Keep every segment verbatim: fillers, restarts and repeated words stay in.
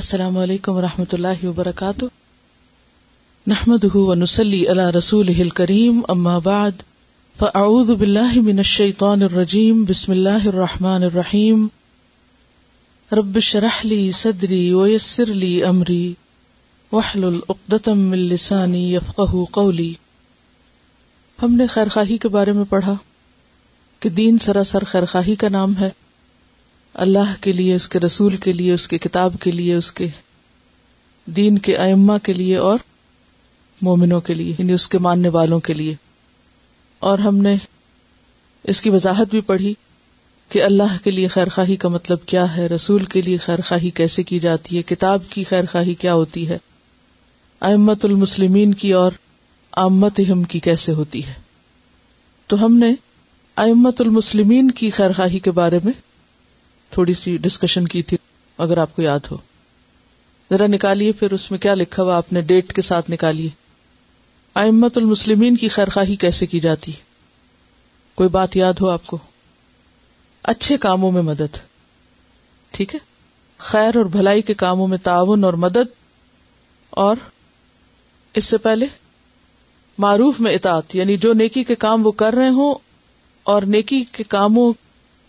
السلام علیکم ورحمۃ اللہ وبرکاتہ. نحمده ونصلي على رسوله الكريم اما بعد فاعوذ بالله من الشیطان الرجیم بسم اللہ الرحمن الرحیم. رب اشرح لي صدری ويسر لي امری واحلل عقدۃ من لسانی یفقهوا قولی. ہم نے خیرخواہی کے بارے میں پڑھا کہ دین سراسر خیرخواہی کا نام ہے، اللہ کے لیے، اس کے رسول کے لیے، اس کے کتاب کے لیے، اس کے دین کے ائمہ کے لیے اور مومنوں کے لیے، یعنی اس کے ماننے والوں کے لیے. اور ہم نے اس کی وضاحت بھی پڑھی کہ اللہ کے لیے خیرخواہی کا مطلب کیا ہے، رسول کے لیے خیرخواہی کیسے کی جاتی ہے، کتاب کی خیرخواہی کیا ہوتی ہے، ائمۃ المسلمین کی اور عامتہم کی کیسے ہوتی ہے. تو ہم نے ائمۃ المسلمین کی خیرخواہی کے بارے میں تھوڑی سی ڈسکشن کی تھی، اگر آپ کو یاد ہو ذرا نکالیے پھر اس میں کیا لکھا ہوا، آپ نے ڈیٹ کے ساتھ نکالیے. ائمۃ المسلمین کی خیرخواہی کیسے کی جاتی، کوئی بات یاد ہو آپ کو؟ اچھے کاموں میں مدد، ٹھیک ہے، خیر اور بھلائی کے کاموں میں تعاون اور مدد، اور اس سے پہلے معروف میں اطاعت، یعنی جو نیکی کے کام وہ کر رہے ہوں اور نیکی کے کاموں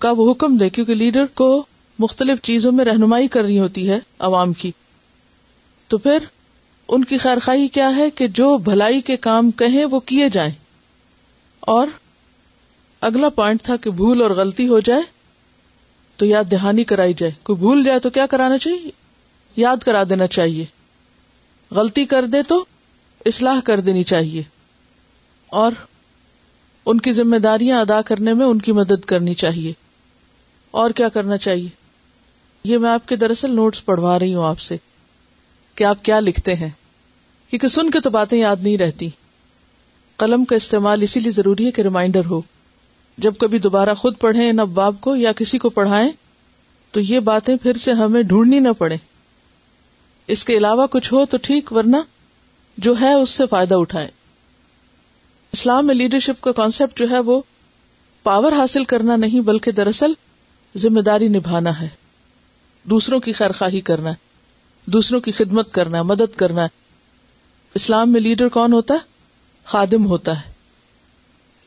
کا وہ حکم دے، کیونکہ لیڈر کو مختلف چیزوں میں رہنمائی کرنی ہوتی ہے عوام کی. تو پھر ان کی خیرخواہی کیا ہے کہ جو بھلائی کے کام کہیں وہ کیے جائیں. اور اگلا پوائنٹ تھا کہ بھول اور غلطی ہو جائے تو یاد دہانی کرائی جائے، کوئی بھول جائے تو کیا کرانا چاہیے، یاد کرا دینا چاہیے، غلطی کر دے تو اصلاح کر دینی چاہیے، اور ان کی ذمہ داریاں ادا کرنے میں ان کی مدد کرنی چاہیے. اور کیا کرنا چاہیے، یہ میں آپ کے دراصل نوٹس پڑھوا رہی ہوں آپ سے کہ آپ کیا لکھتے ہیں، کیونکہ سن کے تو باتیں یاد نہیں رہتی. قلم کا استعمال اسی لیے ضروری ہے کہ ریمائنڈر ہو. جب کبھی دوبارہ خود پڑھیں ان ابواب کو یا کسی کو پڑھائیں تو یہ باتیں پھر سے ہمیں ڈھونڈنی نہ پڑیں. اس کے علاوہ کچھ ہو تو ٹھیک، ورنہ جو ہے اس سے فائدہ اٹھائیں. اسلام میں لیڈرشپ کا کانسیپٹ جو ہے وہ پاور حاصل کرنا نہیں بلکہ دراصل ذمہ داری نبھانا ہے، دوسروں کی خیرخواہی کرنا ہے، دوسروں کی خدمت کرنا ہے، مدد کرنا ہے. اسلام میں لیڈر کون ہوتا ہے؟ خادم ہوتا ہے.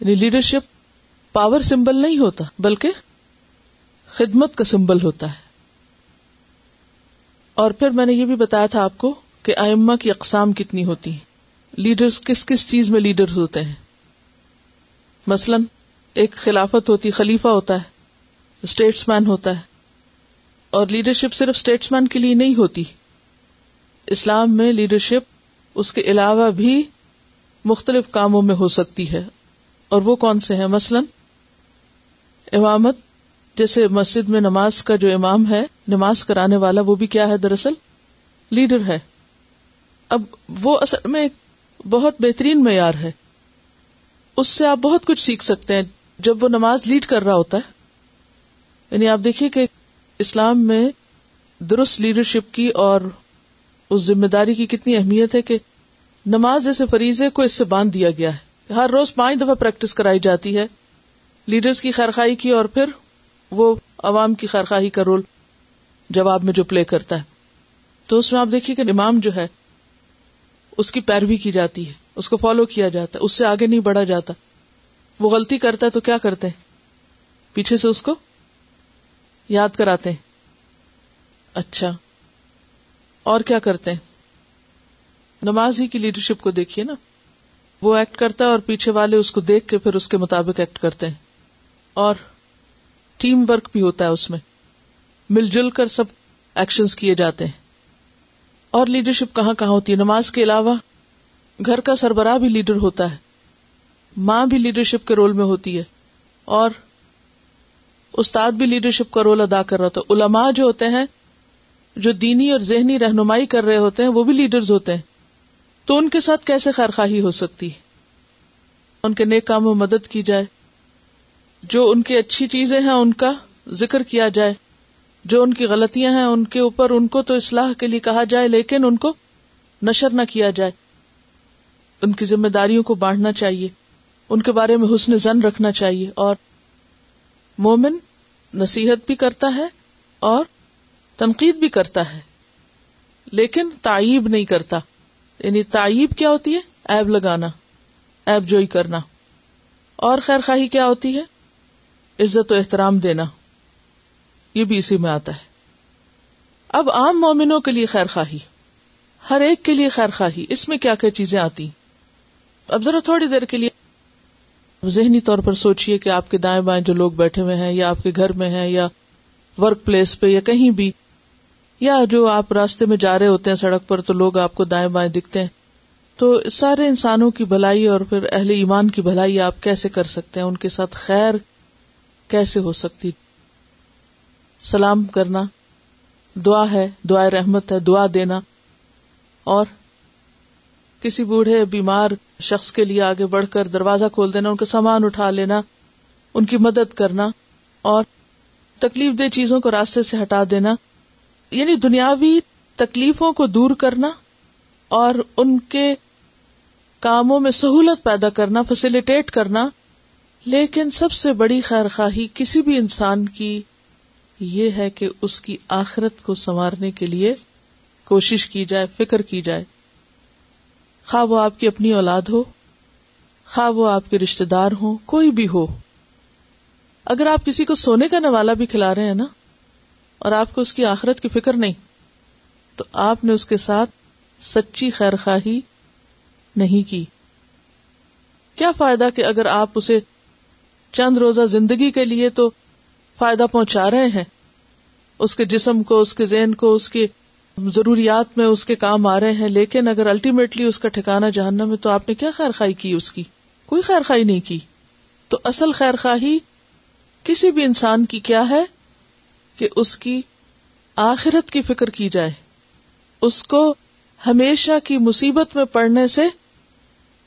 یعنی لیڈرشپ پاور سمبل نہیں ہوتا بلکہ خدمت کا سمبل ہوتا ہے. اور پھر میں نے یہ بھی بتایا تھا آپ کو کہ ائمہ کی اقسام کتنی ہوتی ہیں، لیڈرز کس کس چیز میں لیڈرز ہوتے ہیں. مثلا ایک خلافت ہوتی، خلیفہ ہوتا ہے، اسٹیٹس مین ہوتا ہے. اور لیڈرشپ صرف اسٹیٹس مین کے لیے نہیں ہوتی، اسلام میں لیڈرشپ اس کے علاوہ بھی مختلف کاموں میں ہو سکتی ہے. اور وہ کون سے ہیں؟ مثلا امامت، جیسے مسجد میں نماز کا جو امام ہے، نماز کرانے والا، وہ بھی کیا ہے؟ دراصل لیڈر ہے. اب وہ اصل میں بہت بہترین معیار ہے، اس سے آپ بہت کچھ سیکھ سکتے ہیں جب وہ نماز لیڈ کر رہا ہوتا ہے. یعنی آپ دیکھیے کہ اسلام میں درست لیڈرشپ کی اور اس ذمہ داری کی کتنی اہمیت ہے کہ نماز جیسے فریضے کو اس سے باندھ دیا گیا ہے، ہر روز پانچ دفعہ پریکٹس کرائی جاتی ہے. لیڈرز کی خیرخواہی کی اور پھر وہ عوام کی خیرخواہی کا رول جواب میں جو پلے کرتا ہے، تو اس میں آپ دیکھیے کہ امام جو ہے اس کی پیروی کی جاتی ہے، اس کو فالو کیا جاتا ہے، اس سے آگے نہیں بڑھا جاتا. وہ غلطی کرتا ہے تو کیا کرتے ہیں؟ پیچھے سے اس کو یاد کراتے ہیں. اچھا، اور کیا کرتے ہیں؟ نماز ہی کی لیڈرشپ کو دیکھیے نا، وہ ایکٹ کرتا ہے اور پیچھے والے اس کو دیکھ کے پھر اس کے مطابق ایکٹ کرتے ہیں. اور ٹیم ورک بھی ہوتا ہے، اس میں مل جل کر سب ایکشنز کیے جاتے ہیں. اور لیڈرشپ کہاں کہاں ہوتی ہے؟ نماز کے علاوہ گھر کا سربراہ بھی لیڈر ہوتا ہے، ماں بھی لیڈرشپ کے رول میں ہوتی ہے، اور استاد بھی لیڈرشپ کا رول ادا کر رہا ہوتا ہے. علماء جو ہوتے ہیں، جو دینی اور ذہنی رہنمائی کر رہے ہوتے ہیں، وہ بھی لیڈرز ہوتے ہیں. تو ان کے ساتھ کیسے خیرخواہی ہو سکتی ہے؟ ان کے نیک کاموں میں مدد کی جائے، جو ان کی اچھی چیزیں ہیں ان کا ذکر کیا جائے، جو ان کی غلطیاں ہیں ان کے اوپر ان کو تو اصلاح کے لیے کہا جائے لیکن ان کو نشر نہ کیا جائے. ان کی ذمہ داریوں کو بانٹنا چاہیے، ان کے بارے میں حسن ظن رکھنا چاہیے. اور مومن نصیحت بھی کرتا ہے اور تنقید بھی کرتا ہے، لیکن تعیب نہیں کرتا. یعنی تعیب کیا ہوتی ہے؟ عیب لگانا، عیب جوئی کرنا. اور خیر خواہی کیا ہوتی ہے؟ عزت و احترام دینا، یہ بھی اسی میں آتا ہے. اب عام مومنوں کے لیے خیر خواہی، ہر ایک کے لیے خیر خواہی، اس میں کیا کیا چیزیں آتی؟ اب ذرا تھوڑی دیر کے لیے ذہنی طور پر سوچئے کہ آپ کے دائیں بائیں جو لوگ بیٹھے ہوئے ہیں، یا آپ کے گھر میں ہیں، یا ورک پلیس پہ، یا کہیں بھی، یا جو آپ راستے میں جا رہے ہوتے ہیں سڑک پر تو لوگ آپ کو دائیں بائیں دکھتے ہیں، تو سارے انسانوں کی بھلائی اور پھر اہل ایمان کی بھلائی آپ کیسے کر سکتے ہیں؟ ان کے ساتھ خیر کیسے ہو سکتی؟ سلام کرنا دعا ہے، دعائے رحمت ہے، دعا دینا. اور کسی بوڑھے بیمار شخص کے لیے آگے بڑھ کر دروازہ کھول دینا، ان کا سامان اٹھا لینا، ان کی مدد کرنا، اور تکلیف دہ چیزوں کو راستے سے ہٹا دینا. یعنی دنیاوی تکلیفوں کو دور کرنا اور ان کے کاموں میں سہولت پیدا کرنا، فیسیلیٹیٹ کرنا. لیکن سب سے بڑی خیر خواہی کسی بھی انسان کی یہ ہے کہ اس کی آخرت کو سنوارنے کے لیے کوشش کی جائے، فکر کی جائے. خواہ وہ آپ کی اپنی اولاد ہو، خواہ وہ آپ کے رشتے دار ہوں، کوئی بھی ہو. اگر آپ کسی کو سونے کا نوالا بھی کھلا رہے ہیں نا، اور آپ کو اس کی آخرت کی فکر نہیں، تو آپ نے اس کے ساتھ سچی خیر خواہی نہیں کی. کیا فائدہ کہ اگر آپ اسے چند روزہ زندگی کے لیے تو فائدہ پہنچا رہے ہیں، اس کے جسم کو، اس کے ذہن کو، اس کی ضروریات میں اس کے کام آ رہے ہیں، لیکن اگر الٹیمیٹلی اس کا ٹھکانہ جہنم ہے تو آپ نے کیا خیر خواہی کی؟ اس کی کوئی خیر خواہی نہیں کی. تو اصل خیر خواہی کسی بھی انسان کی کیا ہے؟ کہ اس کی آخرت کی فکر کی جائے، اس کو ہمیشہ کی مصیبت میں پڑنے سے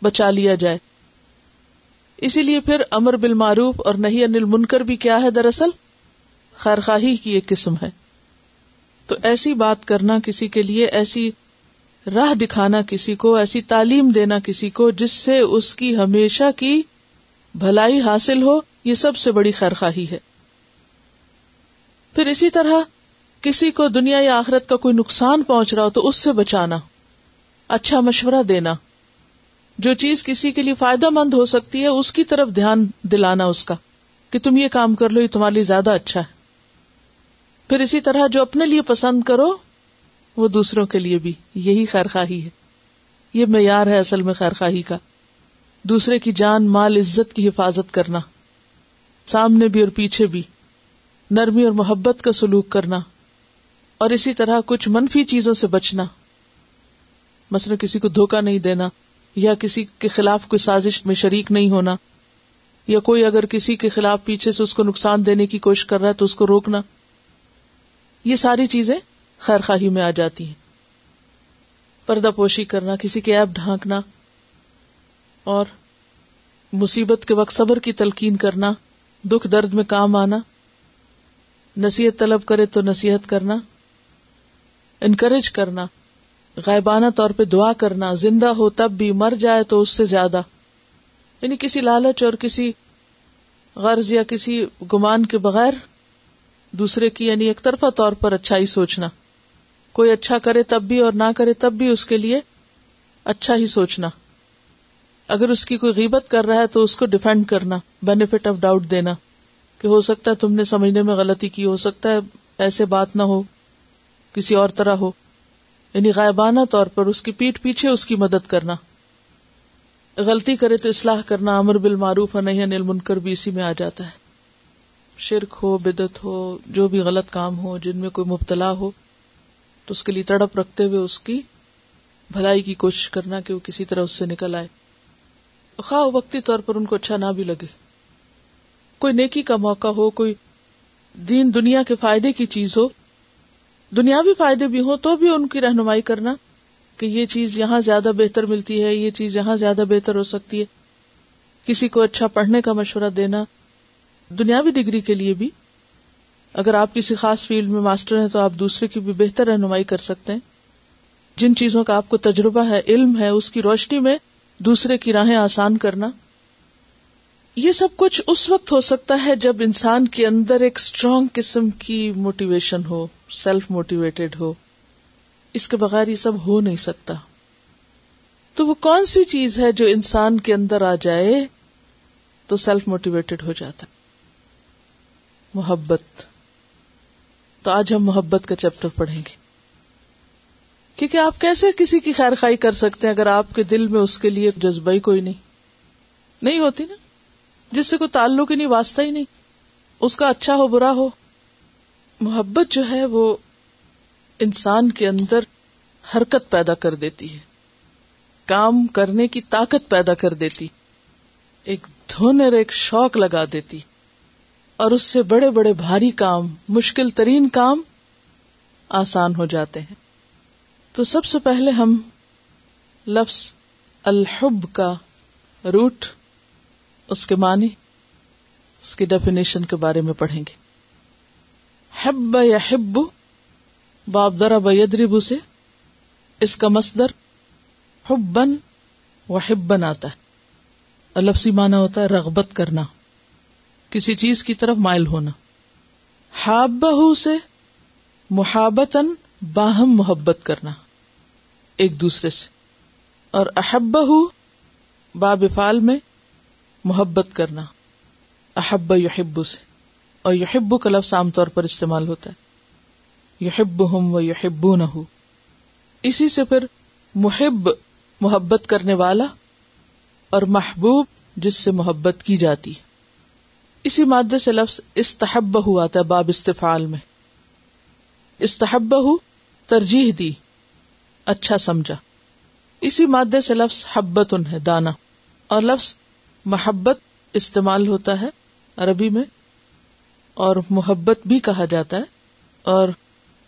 بچا لیا جائے. اسی لیے پھر امر بالمعروف اور نہی عن المنکر بھی کیا ہے؟ دراصل خیر خواہی کی ایک قسم ہے. تو ایسی بات کرنا کسی کے لیے، ایسی راہ دکھانا کسی کو، ایسی تعلیم دینا کسی کو جس سے اس کی ہمیشہ کی بھلائی حاصل ہو، یہ سب سے بڑی خیر خواہی ہے. پھر اسی طرح کسی کو دنیا یا آخرت کا کوئی نقصان پہنچ رہا ہو تو اس سے بچانا، اچھا مشورہ دینا، جو چیز کسی کے لیے فائدہ مند ہو سکتی ہے اس کی طرف دھیان دلانا، اس کا کہ تم یہ کام کر لو، یہ تمہارے لیے زیادہ اچھا ہے. پھر اسی طرح جو اپنے لیے پسند کرو وہ دوسروں کے لیے بھی، یہی خیر خواہی ہے. یہ معیار ہے اصل میں خیر خواہی کا، دوسرے کی جان، مال، عزت کی حفاظت کرنا، سامنے بھی اور پیچھے بھی، نرمی اور محبت کا سلوک کرنا، اور اسی طرح کچھ منفی چیزوں سے بچنا، مثلا کسی کو دھوکہ نہیں دینا، یا کسی کے خلاف کوئی سازش میں شریک نہیں ہونا، یا کوئی اگر کسی کے خلاف پیچھے سے اس کو نقصان دینے کی کوشش کر رہا ہے تو اس کو روکنا. یہ ساری چیزیں خیر خواہی میں آ جاتی ہیں. پردہ پوشی کرنا، کسی کے عیب ڈھانکنا، اور مصیبت کے وقت صبر کی تلقین کرنا، دکھ درد میں کام آنا، نصیحت طلب کرے تو نصیحت کرنا، انکریج کرنا، غائبانہ طور پہ دعا کرنا، زندہ ہو تب بھی، مر جائے تو اس سے زیادہ. یعنی کسی لالچ اور کسی غرض یا کسی گمان کے بغیر دوسرے کی یعنی ایک طرفہ طور پر اچھائی سوچنا، کوئی اچھا کرے تب بھی اور نہ کرے تب بھی اس کے لیے اچھا ہی سوچنا. اگر اس کی کوئی غیبت کر رہا ہے تو اس کو ڈیفینڈ کرنا، بینیفٹ آف ڈاؤٹ دینا کہ ہو سکتا ہے تم نے سمجھنے میں غلطی کی، ہو سکتا ہے ایسے بات نہ ہو، کسی اور طرح ہو. یعنی غائبانہ طور پر اس کی پیٹ پیچھے اس کی مدد کرنا. غلطی کرے تو اصلاح کرنا، امر بالمعروف اور نہی عن المنکر بھی اسی میں آ جاتا ہے. شرک ہو، بدعت ہو، جو بھی غلط کام ہو جن میں کوئی مبتلا ہو تو اس کے لیے تڑپ رکھتے ہوئے اس کی بھلائی کی کوشش کرنا کہ وہ کسی طرح اس سے نکل آئے، خواہ وقتی طور پر ان کو اچھا نہ بھی لگے. کوئی نیکی کا موقع ہو، کوئی دین دنیا کے فائدے کی چیز ہو، دنیاوی فائدے بھی ہوں تو بھی ان کی رہنمائی کرنا کہ یہ چیز یہاں زیادہ بہتر ملتی ہے، یہ چیز یہاں زیادہ بہتر ہو سکتی ہے. کسی کو اچھا پڑھنے کا مشورہ دینا، دنیاوی ڈگری کے لیے بھی. اگر آپ کسی خاص فیلڈ میں ماسٹر ہیں تو آپ دوسرے کی بھی بہتر رہنمائی کر سکتے ہیں. جن چیزوں کا آپ کو تجربہ ہے، علم ہے، اس کی روشنی میں دوسرے کی راہیں آسان کرنا. یہ سب کچھ اس وقت ہو سکتا ہے جب انسان کے اندر ایک اسٹرانگ قسم کی موٹیویشن ہو، سیلف موٹیویٹڈ ہو، اس کے بغیر یہ سب ہو نہیں سکتا. تو وہ کون سی چیز ہے جو انسان کے اندر آ جائے تو سیلف موٹیویٹڈ ہو جاتا ہے؟ محبت. تو آج ہم محبت کا چیپٹر پڑھیں گے، کیونکہ آپ کیسے کسی کی خیر خواہ کر سکتے ہیں اگر آپ کے دل میں اس کے لیے جذبہ ہی کوئی نہیں نہیں ہوتی نا، جس سے کوئی تعلق ہی نہیں، واسطہ ہی نہیں، اس کا اچھا ہو برا ہو. محبت جو ہے وہ انسان کے اندر حرکت پیدا کر دیتی ہے، کام کرنے کی طاقت پیدا کر دیتی، ایک دھونر ایک شوق لگا دیتی، اور اس سے بڑے بڑے بھاری کام، مشکل ترین کام آسان ہو جاتے ہیں. تو سب سے پہلے ہم لفظ الحب کا روٹ، اس کے معنی، اس کی ڈیفینیشن کے بارے میں پڑھیں گے. حب یا حب باب ضرب یضرب سے اس کا مصدر حبن وحبن آتا ہے. لفظی معنی ہوتا ہے رغبت کرنا، کسی چیز کی طرف مائل ہونا. حابہ سے محابتن باہم محبت کرنا ایک دوسرے سے، اور احبہ باب فعل میں محبت کرنا احب یحب سے، اور یحب کا لفظ عام طور پر استعمال ہوتا ہے یحبہم ویحبونہ. اسی سے پھر محب محبت کرنے والا، اور محبوب جس سے محبت کی جاتی ہے. اسی مادہ سے لفظ استحبہ آتا ہے باب استفعال میں. استحبہ ترجیح دی، اچھا سمجھا. اسی مادے سے لفظ حبتن ہے، دانا، اور لفظ محبت استعمال ہوتا ہے عربی میں، اور محبت بھی کہا جاتا ہے. اور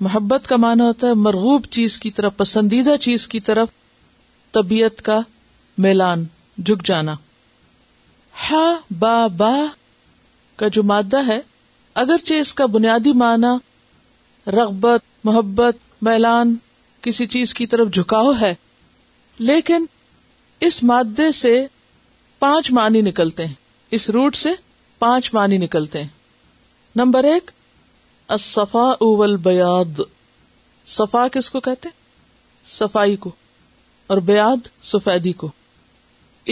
محبت کا معنی ہوتا ہے مرغوب چیز کی طرف، پسندیدہ چیز کی طرف طبیعت کا میلان، جھک جانا. ہا با با کا جو مادہ ہے، اگرچہ اس کا بنیادی معنی رغبت، محبت، میلان، کسی چیز کی طرف جھکاؤ ہے، لیکن اس مادے سے پانچ معنی نکلتے ہیں، اس روٹ سے پانچ معنی نکلتے ہیں. نمبر ایک الصفاء والبیاض. صفا کس کو کہتے؟ صفائی کو، اور بیاض سفیدی کو.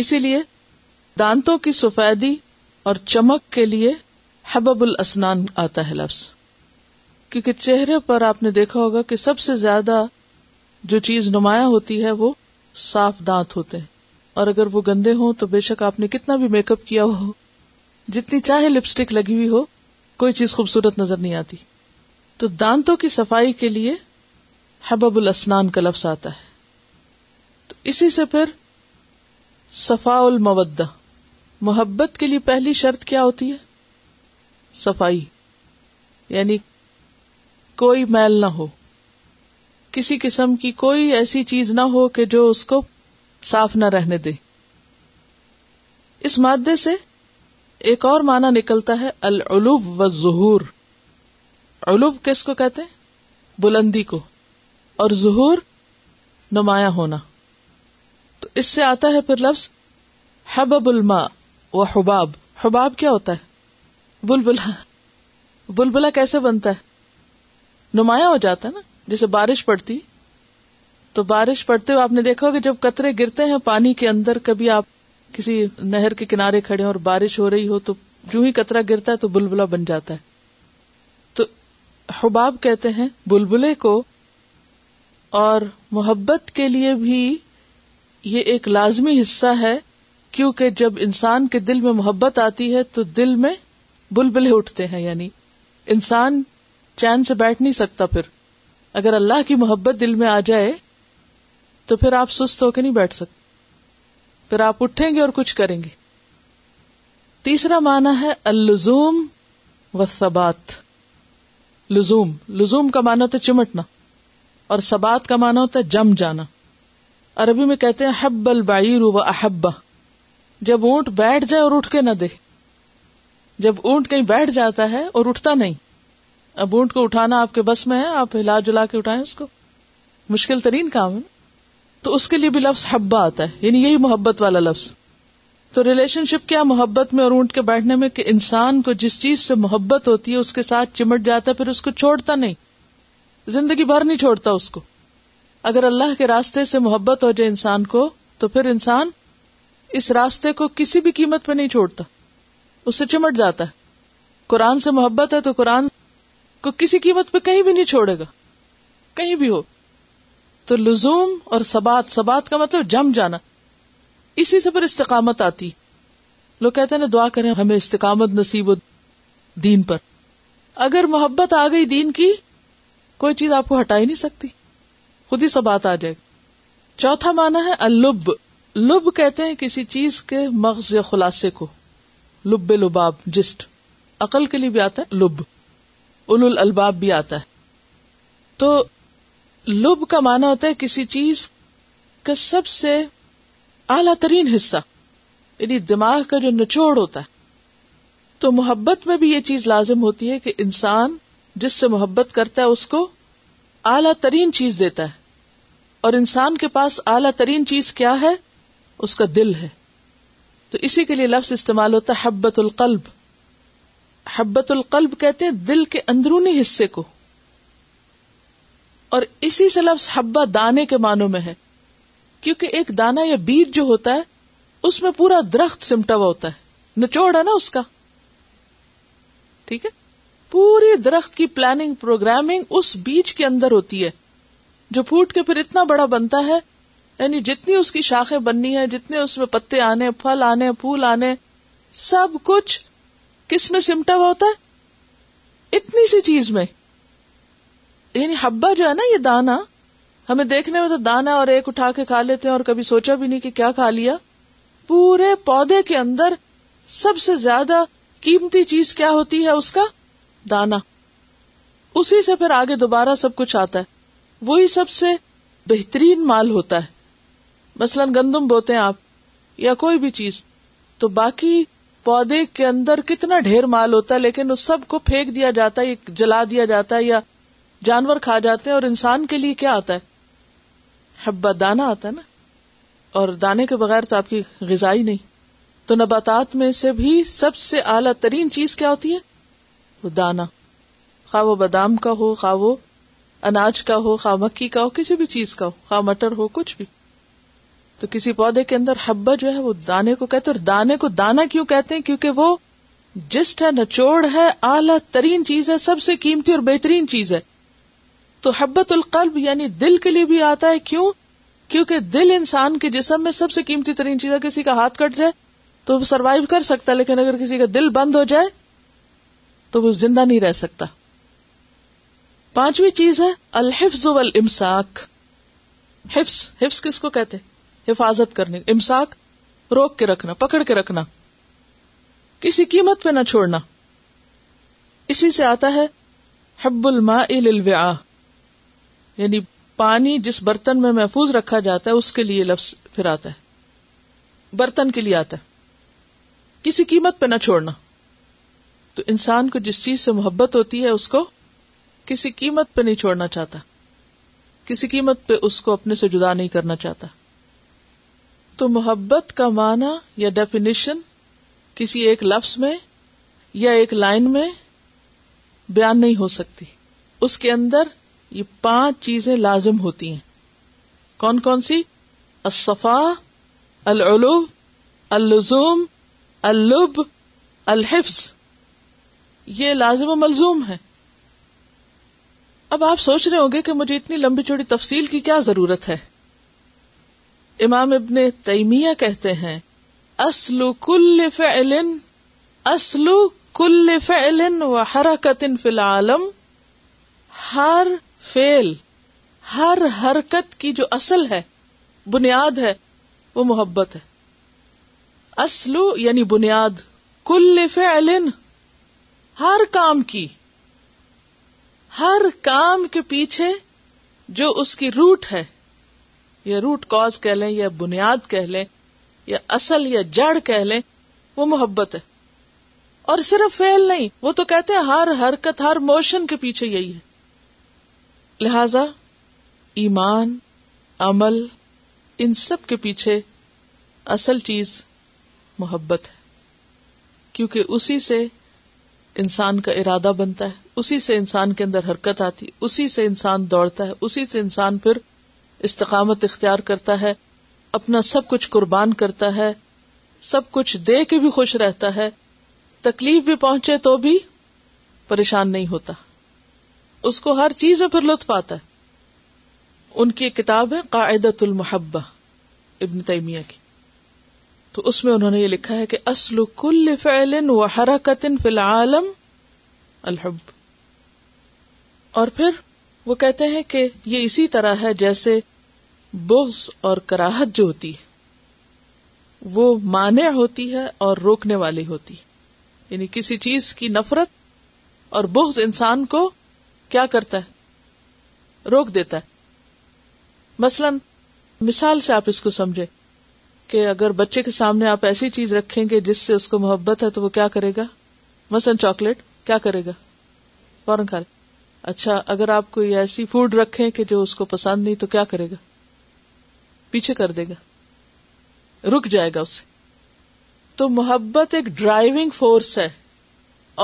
اسی لیے دانتوں کی سفیدی اور چمک کے لیے حبب الاسنان آتا ہے لفظ، کیونکہ چہرے پر آپ نے دیکھا ہوگا کہ سب سے زیادہ جو چیز نمایاں ہوتی ہے وہ صاف دانت ہوتے ہیں، اور اگر وہ گندے ہوں تو بے شک آپ نے کتنا بھی میک اپ کیا ہو، جتنی چاہے لپسٹک لگی ہوئی ہو، کوئی چیز خوبصورت نظر نہیں آتی. تو دانتوں کی صفائی کے لیے حبب الاسنان کا لفظ آتا ہے. تو اسی سے پھر صفاء المودہ. محبت کے لیے پہلی شرط کیا ہوتی ہے؟ صفائی، یعنی کوئی میل نہ ہو، کسی قسم کی کوئی ایسی چیز نہ ہو کہ جو اس کو صاف نہ رہنے دے. اس مادے سے ایک اور معنی نکلتا ہے العلو والظہور. علو کس کو کہتے ہیں؟ بلندی کو، اور ظہور نمایاں ہونا. تو اس سے آتا ہے پھر لفظ حبب الماء وحباب. حباب کیا ہوتا ہے؟ بلبلا. بلبلا کیسے بنتا ہے؟ نمایاں ہو جاتا ہے نا، جیسے بارش پڑتی، تو بارش پڑتے ہوئے آپ نے دیکھا ہوگا جب قطرے گرتے ہیں پانی کے اندر، کبھی آپ کسی نہر کے کنارے کھڑے اور بارش ہو رہی ہو تو جو ہی قطرہ گرتا ہے تو بلبلا بن جاتا ہے. تو حباب کہتے ہیں بلبلے کو. اور محبت کے لیے بھی یہ ایک لازمی حصہ ہے، کیونکہ جب انسان کے دل میں محبت آتی ہے تو دل میں بلبلے اٹھتے ہیں، یعنی انسان چین سے بیٹھ نہیں سکتا. پھر اگر اللہ کی محبت دل میں آ جائے تو پھر آپ سست ہو کے نہیں بیٹھ سکتے، پھر آپ اٹھیں گے اور کچھ کریں گے. تیسرا معنی ہے اللزوم والثبات. لزوم، لزوم کا معنی ہوتا ہے چمٹنا، اور ثبات کا معنی ہوتا ہے جم جانا. عربی میں کہتے ہیں حب البعیر و احبہ. جب اونٹ بیٹھ جائے اور اٹھ کے نہ دے. جب اونٹ کہیں بیٹھ جاتا ہے اور اٹھتا نہیں، اب اونٹ کو اٹھانا آپ کے بس میں ہے، آپ ہلا جلا کے اٹھائیں اس کو، مشکل ترین کام ہے، تو اس کے لیے بھی لفظ حبہ آتا ہے، یعنی یہی محبت والا لفظ. تو ریلیشن شپ کیا محبت میں اور اونٹ کے بیٹھنے میں، کہ انسان کو جس چیز سے محبت ہوتی ہے اس کے ساتھ چمٹ جاتا ہے، پھر اس کو چھوڑتا نہیں، زندگی بھر نہیں چھوڑتا اس کو. اگر اللہ کے راستے سے محبت ہو جائے انسان کو تو پھر انسان اس راستے کو کسی بھی قیمت پہ نہیں چھوڑتا، اس سے چمٹ جاتا ہے. قرآن سے محبت ہے تو قرآن کو کسی قیمت پہ کہیں بھی نہیں چھوڑے گا، کہیں بھی ہو. تو لزوم اور ثبات، ثبات کا مطلب جم جانا، اسی سے پھر استقامت آتی. لوگ کہتے ہیں نا دعا کریں ہمیں استقامت نصیب ہو دین پر. اگر محبت آ گئی دین کی، کوئی چیز آپ کو ہٹا ہی نہیں سکتی، خود ہی ثبات آ جائے گا. چوتھا معنی ہے اللب. لب کہتے ہیں کسی چیز کے مغز یا خلاصے کو، لب لباب، جسٹ عقل کے لیے بھی آتا ہے لب، اولو الالباب بھی آتا ہے. تو لب کا معنی ہوتا ہے کسی چیز کا سب سے اعلیٰ ترین حصہ، یعنی دماغ کا جو نچوڑ ہوتا ہے. تو محبت میں بھی یہ چیز لازم ہوتی ہے کہ انسان جس سے محبت کرتا ہے اس کو اعلیٰ ترین چیز دیتا ہے، اور انسان کے پاس اعلیٰ ترین چیز کیا ہے؟ اس کا دل ہے. تو اسی کے لیے لفظ استعمال ہوتا ہے حبت القلب. حبت القلب کہتے ہیں دل کے اندرونی حصے کو، اور اسی سے لفظ حبہ دانے کے معنوں میں ہے، کیونکہ ایک دانہ یا بیج جو ہوتا ہے اس میں پورا درخت سمٹا ہوا ہوتا ہے، نچوڑ ہے نا اس کا، ٹھیک ہے. پوری درخت کی پلاننگ، پروگرامنگ اس بیج کے اندر ہوتی ہے، جو پھوٹ کے پھر اتنا بڑا بنتا ہے، یعنی جتنی اس کی شاخیں بننی ہیں، جتنے اس میں پتے آنے، پھل آنے، پھول آنے، سب کچھ کس میں سمٹا ہوا ہوتا ہے؟ اتنی سی چیز میں. یعنی حبہ جو ہے نا، یہ دانا، ہمیں دیکھنے میں تو دانا اور ایک اٹھا کے کھا لیتے ہیں اور کبھی سوچا بھی نہیں کہ کیا کھا لیا. پورے پودے کے اندر سب سے زیادہ قیمتی چیز کیا ہوتی ہے؟ اس کا دانا. اسی سے پھر آگے دوبارہ سب کچھ آتا ہے، وہی سب سے بہترین مال ہوتا ہے. مثلا گندم بوتے ہیں آپ یا کوئی بھی چیز، تو باقی پودے کے اندر کتنا ڈھیر مال ہوتا ہے، لیکن اس سب کو پھینک دیا جاتا ہے، جلا دیا جاتا ہے، یا جانور کھا جاتے ہیں. اور انسان کے لیے کیا آتا ہے؟ حبہ دانا آتا ہے نا، اور دانے کے بغیر تو آپ کی غذائی نہیں. تو نباتات میں سے بھی سب سے اعلیٰ ترین چیز کیا ہوتی ہے؟ وہ دانا، خواہ وہ بادام کا ہو، خواہ وہ اناج کا ہو، خواہ مکی کا ہو، کسی بھی چیز کا ہو، خواہ مٹر ہو، کچھ بھی. تو کسی پودے کے اندر حبہ جو ہے وہ دانے کو کہتے ہیں. اور دانے کو دانا کیوں کہتے ہیں؟ کیونکہ وہ جسٹ ہے، نچوڑ ہے، اعلیٰ ترین چیز ہے، سب سے قیمتی اور بہترین چیز ہے. تو حبت القلب یعنی دل کے لیے بھی آتا ہے. کیوں؟ کیونکہ دل انسان کے جسم میں سب سے قیمتی ترین چیز ہے. کسی کا ہاتھ کٹ جائے تو وہ سروائیو کر سکتا ہے، لیکن اگر کسی کا دل بند ہو جائے تو وہ زندہ نہیں رہ سکتا. پانچویں چیز ہے الحفظ والامساک. حفظ، حفظ کس کو کہتے ہیں؟ حفاظت کرنے. امساک روک کے رکھنا، پکڑ کے رکھنا، کسی قیمت پہ نہ چھوڑنا. اسی سے آتا ہے حب الماء للوعاء، یعنی پانی جس برتن میں محفوظ رکھا جاتا ہے اس کے لیے لفظ پھر آتا ہے، برتن کے لیے آتا ہے. کسی قیمت پہ نہ چھوڑنا. تو انسان کو جس چیز سے محبت ہوتی ہے اس کو کسی قیمت پہ نہیں چھوڑنا چاہتا، کسی قیمت پہ اس کو اپنے سے جدا نہیں کرنا چاہتا. تو محبت کا معنی یا ڈیفینیشن کسی ایک لفظ میں یا ایک لائن میں بیان نہیں ہو سکتی. اس کے اندر یہ پانچ چیزیں لازم ہوتی ہیں. کون کون سی؟ الصفا، العلو، اللزوم، اللب، الحفظ. یہ لازم و ملزوم ہے. اب آپ سوچ رہے ہوں گے کہ مجھے اتنی لمبی چوڑی تفصیل کی کیا ضرورت ہے. امام ابن تیمیہ کہتے ہیں اصل کل فعل، اصل کل فعل و حرکت فی العالم. ہر فعل، ہر حرکت کی جو اصل ہے، بنیاد ہے، وہ محبت ہے. اصل یعنی بنیاد، کل فعل ہر کام کی، ہر کام کے پیچھے جو اس کی روٹ ہے، یا روٹ کاز کہہ لیں، یا بنیاد کہہ لیں، یا اصل یا جڑ کہہ لیں، وہ محبت ہے. اور صرف فعل نہیں، وہ تو کہتے ہیں ہر حرکت، ہر موشن کے پیچھے یہی ہے. لہذا ایمان، عمل، ان سب کے پیچھے اصل چیز محبت ہے، کیونکہ اسی سے انسان کا ارادہ بنتا ہے، اسی سے انسان کے اندر حرکت آتی، اسی سے انسان دوڑتا ہے، اسی سے انسان پھر استقامت اختیار کرتا ہے، اپنا سب کچھ قربان کرتا ہے، سب کچھ دے کے بھی خوش رہتا ہے، تکلیف بھی پہنچے تو بھی پریشان نہیں ہوتا، اس کو ہر چیز میں پھر لطف آتا ہے۔ ان کی ایک کتاب ہے قاعدۃ المحبہ ابن تیمیہ کی، تو اس میں انہوں نے یہ لکھا ہے کہ اصل کل فعل و حرکت فی العالم الحب، اور پھر وہ کہتے ہیں کہ یہ اسی طرح ہے جیسے بغض اور کراہت جو ہوتی ہے وہ مانع ہوتی ہے اور روکنے والی ہوتی ہے، یعنی کسی چیز کی نفرت اور بغض انسان کو کیا کرتا ہے، روک دیتا ہے۔ مثلاً مثال سے آپ اس کو سمجھے کہ اگر بچے کے سامنے آپ ایسی چیز رکھیں گے جس سے اس کو محبت ہے تو وہ کیا کرے گا، مثلاً چاکلیٹ کیا کرے گا، فوراً کھا لے۔ اچھا اگر آپ کوئی ایسی فوڈ رکھیں کہ جو اس کو پسند نہیں تو کیا کرے گا، پیچھے کر دے گا، رک جائے گا اس سے۔ تو محبت ایک ڈرائیونگ فورس ہے،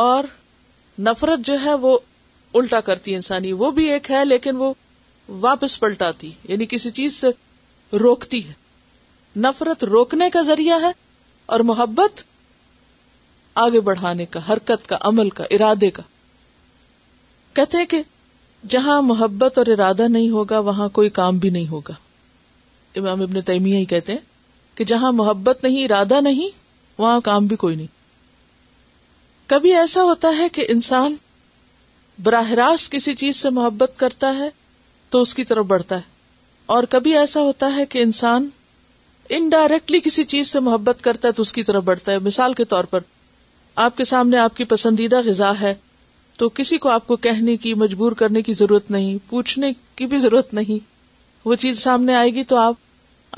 اور نفرت جو ہے وہ الٹا کرتی ہے انسانی، وہ بھی ایک ہے لیکن وہ واپس پلٹاتی، یعنی کسی چیز سے روکتی ہے۔ نفرت روکنے کا ذریعہ ہے اور محبت آگے بڑھانے کا، حرکت کا، عمل کا، ارادے کا۔ کہتے ہیں کہ جہاں محبت اور ارادہ نہیں ہوگا وہاں کوئی کام بھی نہیں ہوگا۔ امام ابن تیمیہ ہی کہتے ہیں کہ جہاں محبت نہیں، ارادہ نہیں، وہاں کام بھی کوئی نہیں۔ کبھی ایسا ہوتا ہے کہ انسان براہ راست کسی چیز سے محبت کرتا ہے تو اس کی طرف بڑھتا ہے، اور کبھی ایسا ہوتا ہے کہ انسان انڈائریکٹلی کسی چیز سے محبت کرتا ہے تو اس کی طرف بڑھتا ہے۔ مثال کے طور پر آپ کے سامنے آپ کی پسندیدہ غذا ہے تو کسی کو آپ کو کہنے کی، مجبور کرنے کی ضرورت نہیں، پوچھنے کی بھی ضرورت نہیں، وہ چیز سامنے آئے گی تو آپ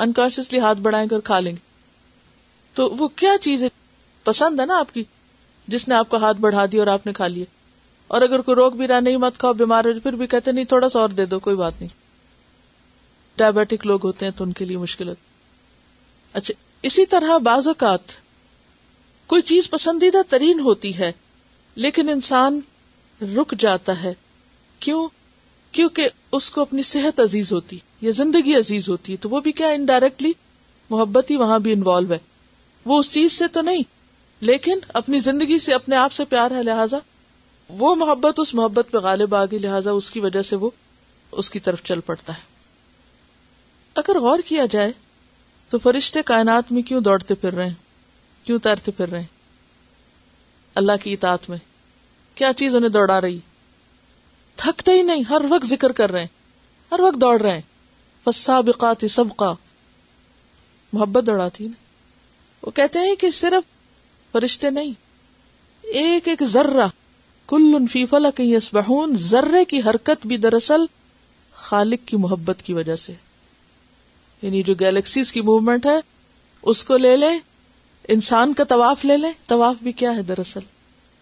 انکانشیسلی ہاتھ بڑھائیں گے اور کھا لیں گے۔ تو وہ کیا چیز ہے، پسند ہے نا آپ کی، جس نے آپ کا ہاتھ بڑھا دیا اور آپ نے کھا لیا۔ اور اگر کوئی روک بھی رہا، نہیں مت کھاؤ، بیمار ہو، پھر بھی کہتے نہیں تھوڑا سا اور دے دو، کوئی بات نہیں۔ ڈائبیٹک لوگ ہوتے ہیں تو ان کے لیے مشکل ہوتی ہے۔ اچھا اسی طرح بعض اوقات کوئی چیز پسندیدہ ترین ہوتی ہے لیکن انسان رک جاتا ہے، کیوں؟ کیونکہ اس کو اپنی صحت عزیز ہوتی یا زندگی عزیز ہوتی ہے، تو وہ بھی کیا انڈائریکٹلی محبت ہی وہاں بھی انوالو ہے۔ وہ اس چیز سے تو نہیں لیکن اپنی زندگی سے، اپنے آپ سے پیار ہے، لہٰذا وہ محبت اس محبت پہ غالب آ گئی، لہٰذا اس کی وجہ سے وہ اس کی طرف چل پڑتا ہے۔ اگر غور کیا جائے تو فرشتے کائنات میں کیوں دوڑتے پھر رہے ہیں، کیوں تیرتے پھر رہے ہیں؟ اللہ کی اطاعت میں کیا چیز انہیں دوڑا رہی؟ تھکتے ہی نہیں، ہر وقت ذکر کر رہے ہیں، ہر وقت دوڑ رہے ہیں۔ فالسابقات سبقا، محبت دوڑاتی نا۔ وہ کہتے ہیں کہ صرف فرشتے نہیں، ایک ایک ذرہ، کل فی فلک یسبحون، ذرے کی حرکت بھی دراصل خالق کی محبت کی وجہ سے، یعنی جو گیلیکسیز کی موومنٹ ہے اس کو لے لیں، انسان کا طواف لے لیں، طواف بھی کیا ہے دراصل،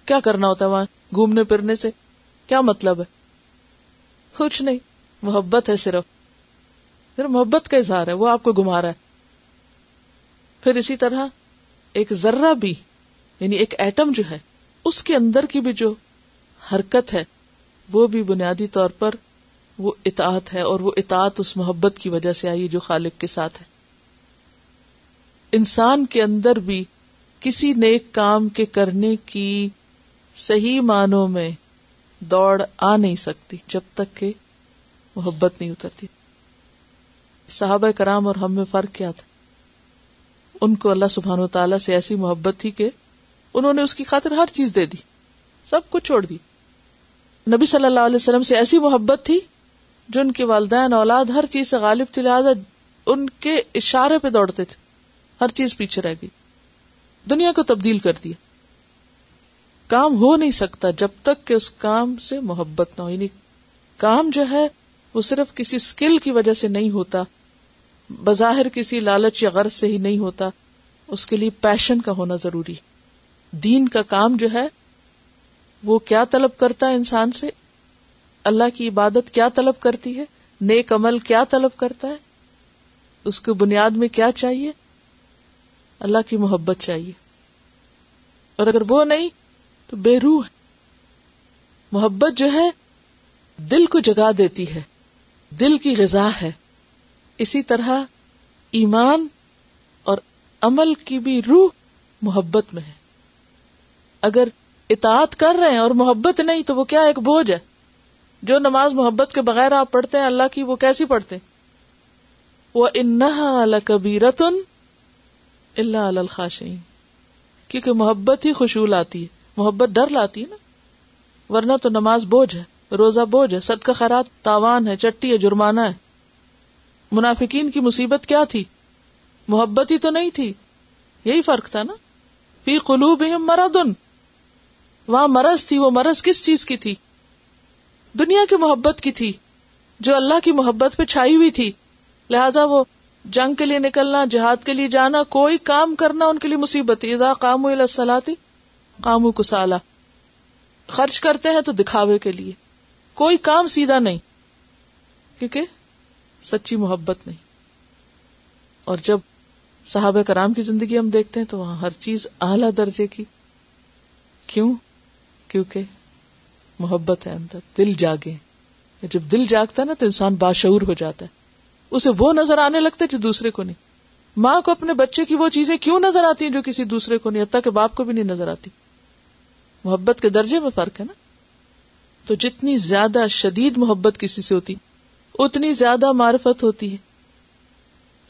کیا کرنا ہوتا ہے وہاں گھومنے پھرنے سے، کیا مطلب ہے؟ کچھ نہیں، محبت ہے، صرف صرف محبت کا اظہار ہے، وہ آپ کو گھما رہا ہے۔ پھر اسی طرح ایک ذرہ بھی، یعنی ایک ایٹم جو ہے اس کے اندر کی بھی جو حرکت ہے وہ بھی بنیادی طور پر وہ اطاعت ہے، اور وہ اطاعت اس محبت کی وجہ سے آئی جو خالق کے ساتھ ہے۔ انسان کے اندر بھی کسی نیک کام کے کرنے کی صحیح معنوں میں دوڑ آ نہیں سکتی جب تک کہ محبت نہیں اترتی۔ صحابہ کرام اور ہم میں فرق کیا تھا؟ ان کو اللہ سبحانہ و تعالیٰ سے ایسی محبت تھی کہ انہوں نے اس کی خاطر ہر چیز دے دی، سب کچھ چھوڑ دی۔ نبی صلی اللہ علیہ وسلم سے ایسی محبت تھی جو ان کے والدین، اولاد، ہر چیز سے غالب تھی، لہٰذا ان کے اشارے پہ دوڑتے تھے، ہر چیز پیچھے رہ گئی، دنیا کو تبدیل کر دیا۔ کام ہو نہیں سکتا جب تک کہ اس کام سے محبت نہ ہو، یعنی کام جو ہے وہ صرف کسی سکل کی وجہ سے نہیں ہوتا، بظاہر کسی لالچ یا غرض سے ہی نہیں ہوتا، اس کے لیے پیشن کا ہونا ضروری ہے۔ دین کا کام جو ہے وہ کیا طلب کرتا ہے انسان سے، اللہ کی عبادت کیا طلب کرتی ہے، نیک عمل کیا طلب کرتا ہے، اس کی بنیاد میں کیا چاہیے، اللہ کی محبت چاہیے، اور اگر وہ نہیں تو بے روح ہے۔ محبت جو ہے دل کو جگا دیتی ہے، دل کی غذا ہے، اسی طرح ایمان اور عمل کی بھی روح محبت میں ہے. اگر اطاعت کر رہے ہیں اور محبت نہیں تو وہ کیا ایک بوجھ ہے. جو نماز محبت کے بغیر آپ پڑھتے ہیں اللہ کی, وہ کیسی پڑھتے ہیں؟ وَإِنَّهَا لَكَبِيرَةٌ إِلَّا عَلَى الْخَاشِعِينَ, کیونکہ محبت ہی خشوع لاتی ہے, محبت ڈر لاتی ہے نا, ورنہ تو نماز بوجھ ہے, روزہ بوجھ ہے, صدقہ خیرات تاوان ہے, چٹی ہے, جرمانہ ہے. منافقین کی مصیبت کیا تھی؟ محبت ہی تو نہیں تھی, یہی فرق تھا نا. فی قلوبہم مرضن, وہاں مرض تھی, وہ مرض کس چیز کی تھی؟ دنیا کی محبت کی تھی جو اللہ کی محبت پہ چھائی ہوئی تھی, لہذا وہ جنگ کے لیے نکلنا, جہاد کے لیے جانا, کوئی کام کرنا ان کے لیے مصیبت. اذا قاموا الی الصلاۃ قاموا کسالا, خرچ کرتے ہیں تو دکھاوے کے لیے, کوئی کام سیدھا نہیں کیونکہ سچی محبت نہیں. اور جب صحابہ کرام کی زندگی ہم دیکھتے ہیں تو وہاں ہر چیز اعلیٰ درجے کی. کیوں؟ کیونکہ محبت ہے اندر, دل جاگے. جب دل جاگتا ہے نا تو انسان باشعور ہو جاتا ہے, اسے وہ نظر آنے لگتا ہے جو دوسرے کو نہیں. ماں کو اپنے بچے کی وہ چیزیں کیوں نظر آتی ہیں جو کسی دوسرے کو نہیں, حتیٰ کہ باپ کو بھی نہیں نظر آتی؟ محبت کے درجے میں فرق ہے نا. تو جتنی زیادہ شدید محبت کسی سے ہوتی اتنی زیادہ معرفت ہوتی ہے.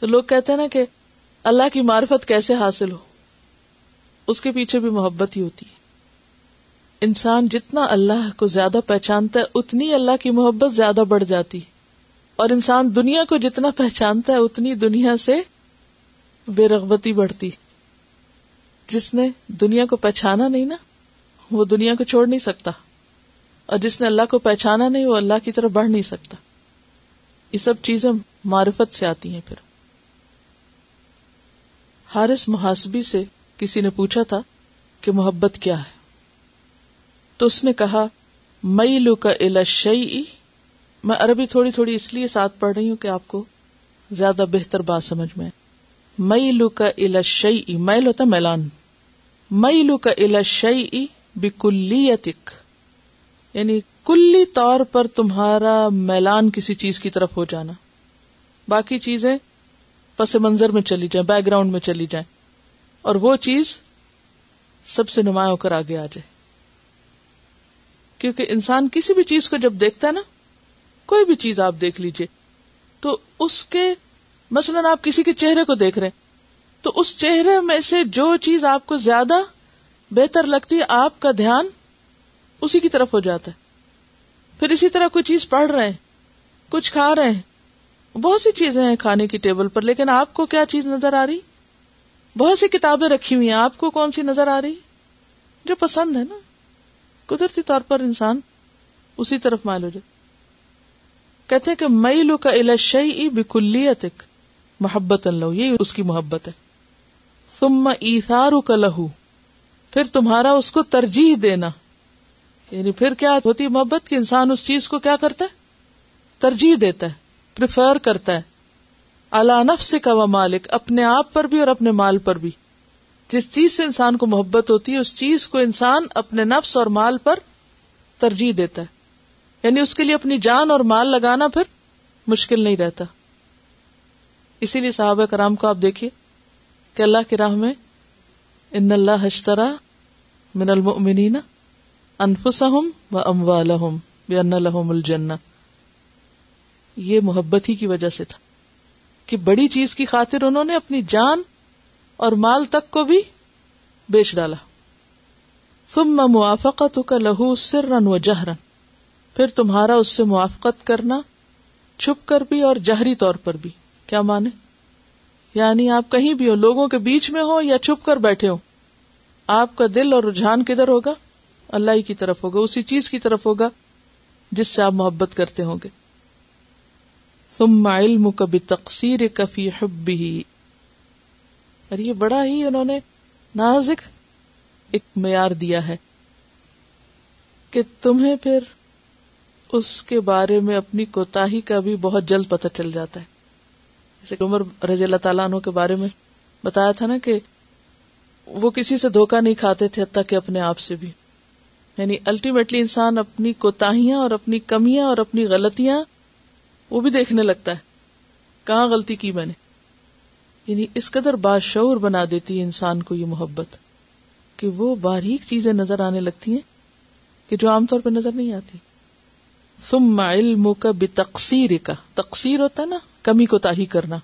تو لوگ کہتے ہیں نا کہ اللہ کی معرفت کیسے حاصل ہو, اس کے پیچھے بھی محبت ہی ہوتی ہے. انسان جتنا اللہ کو زیادہ پہچانتا ہے اتنی اللہ کی محبت زیادہ بڑھ جاتی ہے, اور انسان دنیا کو جتنا پہچانتا ہے اتنی دنیا سے بے رغبتی بڑھتی. جس نے دنیا کو پہچانا نہیں نا وہ دنیا کو چھوڑ نہیں سکتا, اور جس نے اللہ کو پہچانا نہیں وہ اللہ کی طرف بڑھ نہیں سکتا. یہ سب چیزیں معرفت سے آتی ہیں. پھر حارث محاسبی سے کسی نے پوچھا تھا کہ محبت کیا ہے, تو اس نے کہا میلک الی الشیء. میں عربی تھوڑی تھوڑی اس لیے ساتھ پڑھ رہی ہوں کہ آپ کو زیادہ بہتر بات سمجھ میں. میلک الی الشیء, میل ہوتا میلان, میلک الی الشیء بکلیتک, یعنی کلی طور پر تمہارا میلان کسی چیز کی طرف ہو جانا, باقی چیزیں پس منظر میں چلی جائیں, بیک گراؤنڈ میں چلی جائیں, اور وہ چیز سب سے نمایاں ہو کر آگے آ جائے. کیونکہ انسان کسی بھی چیز کو جب دیکھتا ہے نا, کوئی بھی چیز آپ دیکھ لیجئے, تو اس کے مثلاً آپ کسی کے چہرے کو دیکھ رہے ہیں تو اس چہرے میں سے جو چیز آپ کو زیادہ بہتر لگتی ہے آپ کا دھیان اسی کی طرف ہو جاتا ہے. پھر اسی طرح کوئی چیز پڑھ رہے ہیں, کچھ کھا رہے ہیں, بہت سی چیزیں ہیں کھانے کی ٹیبل پر, لیکن آپ کو کیا چیز نظر آ رہی؟ بہت سی کتابیں رکھی ہوئی ہیں, آپ کو کون سی نظر آ رہی؟ جو پسند ہے نا. قدرتی طور پر انسان اسی طرف مائل ہو جائے. کہتے ہیں کہ میلک الی الشیء بکلیتک محبتا لہ, یہ اس کی محبت ہے. ثم ایثارک لہ, پھر تمہارا اس کو ترجیح دینا, یعنی پھر کیا ہوتی محبت کہ انسان اس چیز کو کیا کرتا ہے, ترجیح دیتا ہے, پریفر کرتا ہے. علی نفسک و مالک, اپنے آپ پر بھی اور اپنے مال پر بھی. جس چیز سے انسان کو محبت ہوتی ہے اس چیز کو انسان اپنے نفس اور مال پر ترجیح دیتا ہے, یعنی اس کے لیے اپنی جان اور مال لگانا پھر مشکل نہیں رہتا. اسی لیے صحابہ کرام کو آپ دیکھیے کہ اللہ کی راہ میں ان اللہ اشترى من المؤمنین انفسهم واموالهم بان لهم الجنہ, یہ محبت ہی کی وجہ سے تھا کہ بڑی چیز کی خاطر انہوں نے اپنی جان اور مال تک کو بھی بیچ ڈالا. ثم موافقتک لہ سرا وجہرا, پھر تمہارا اس سے موافقت کرنا چھپ کر بھی اور جہری طور پر بھی. کیا مانے؟ یعنی آپ کہیں بھی ہو, لوگوں کے بیچ میں ہو یا چھپ کر بیٹھے ہو, آپ کا دل اور رجحان کدھر ہوگا؟ اللہ ہی کی طرف ہوگا, اسی چیز کی طرف ہوگا جس سے آپ محبت کرتے ہوں گے. ثم علمک بتقصیرک فی حبہ, اور یہ بڑا ہی انہوں نے نازک ایک معیار دیا ہے کہ تمہیں پھر اس کے بارے میں اپنی کوتاہی کا بھی بہت جلد پتہ چل جاتا ہے. جیسے کہ عمر رضی اللہ تعالیٰ عنہ کے بارے میں بتایا تھا نا کہ وہ کسی سے دھوکہ نہیں کھاتے تھے حتیٰ کہ اپنے آپ سے بھی. یعنی الٹیمیٹلی انسان اپنی کوتاہیاں اور اپنی کمیاں اور اپنی غلطیاں وہ بھی دیکھنے لگتا ہے, کہاں غلطی کی میں نے. یعنی اس قدر باشعور بنا دیتی ہے انسان کو یہ محبت کہ وہ باریک چیزیں نظر آنے لگتی ہیں کہ جو عام طور پہ نظر نہیں آتی. ثم علمک بتقصیرک، تقصیر ہوتا نا کمی کو تاہی کرنا،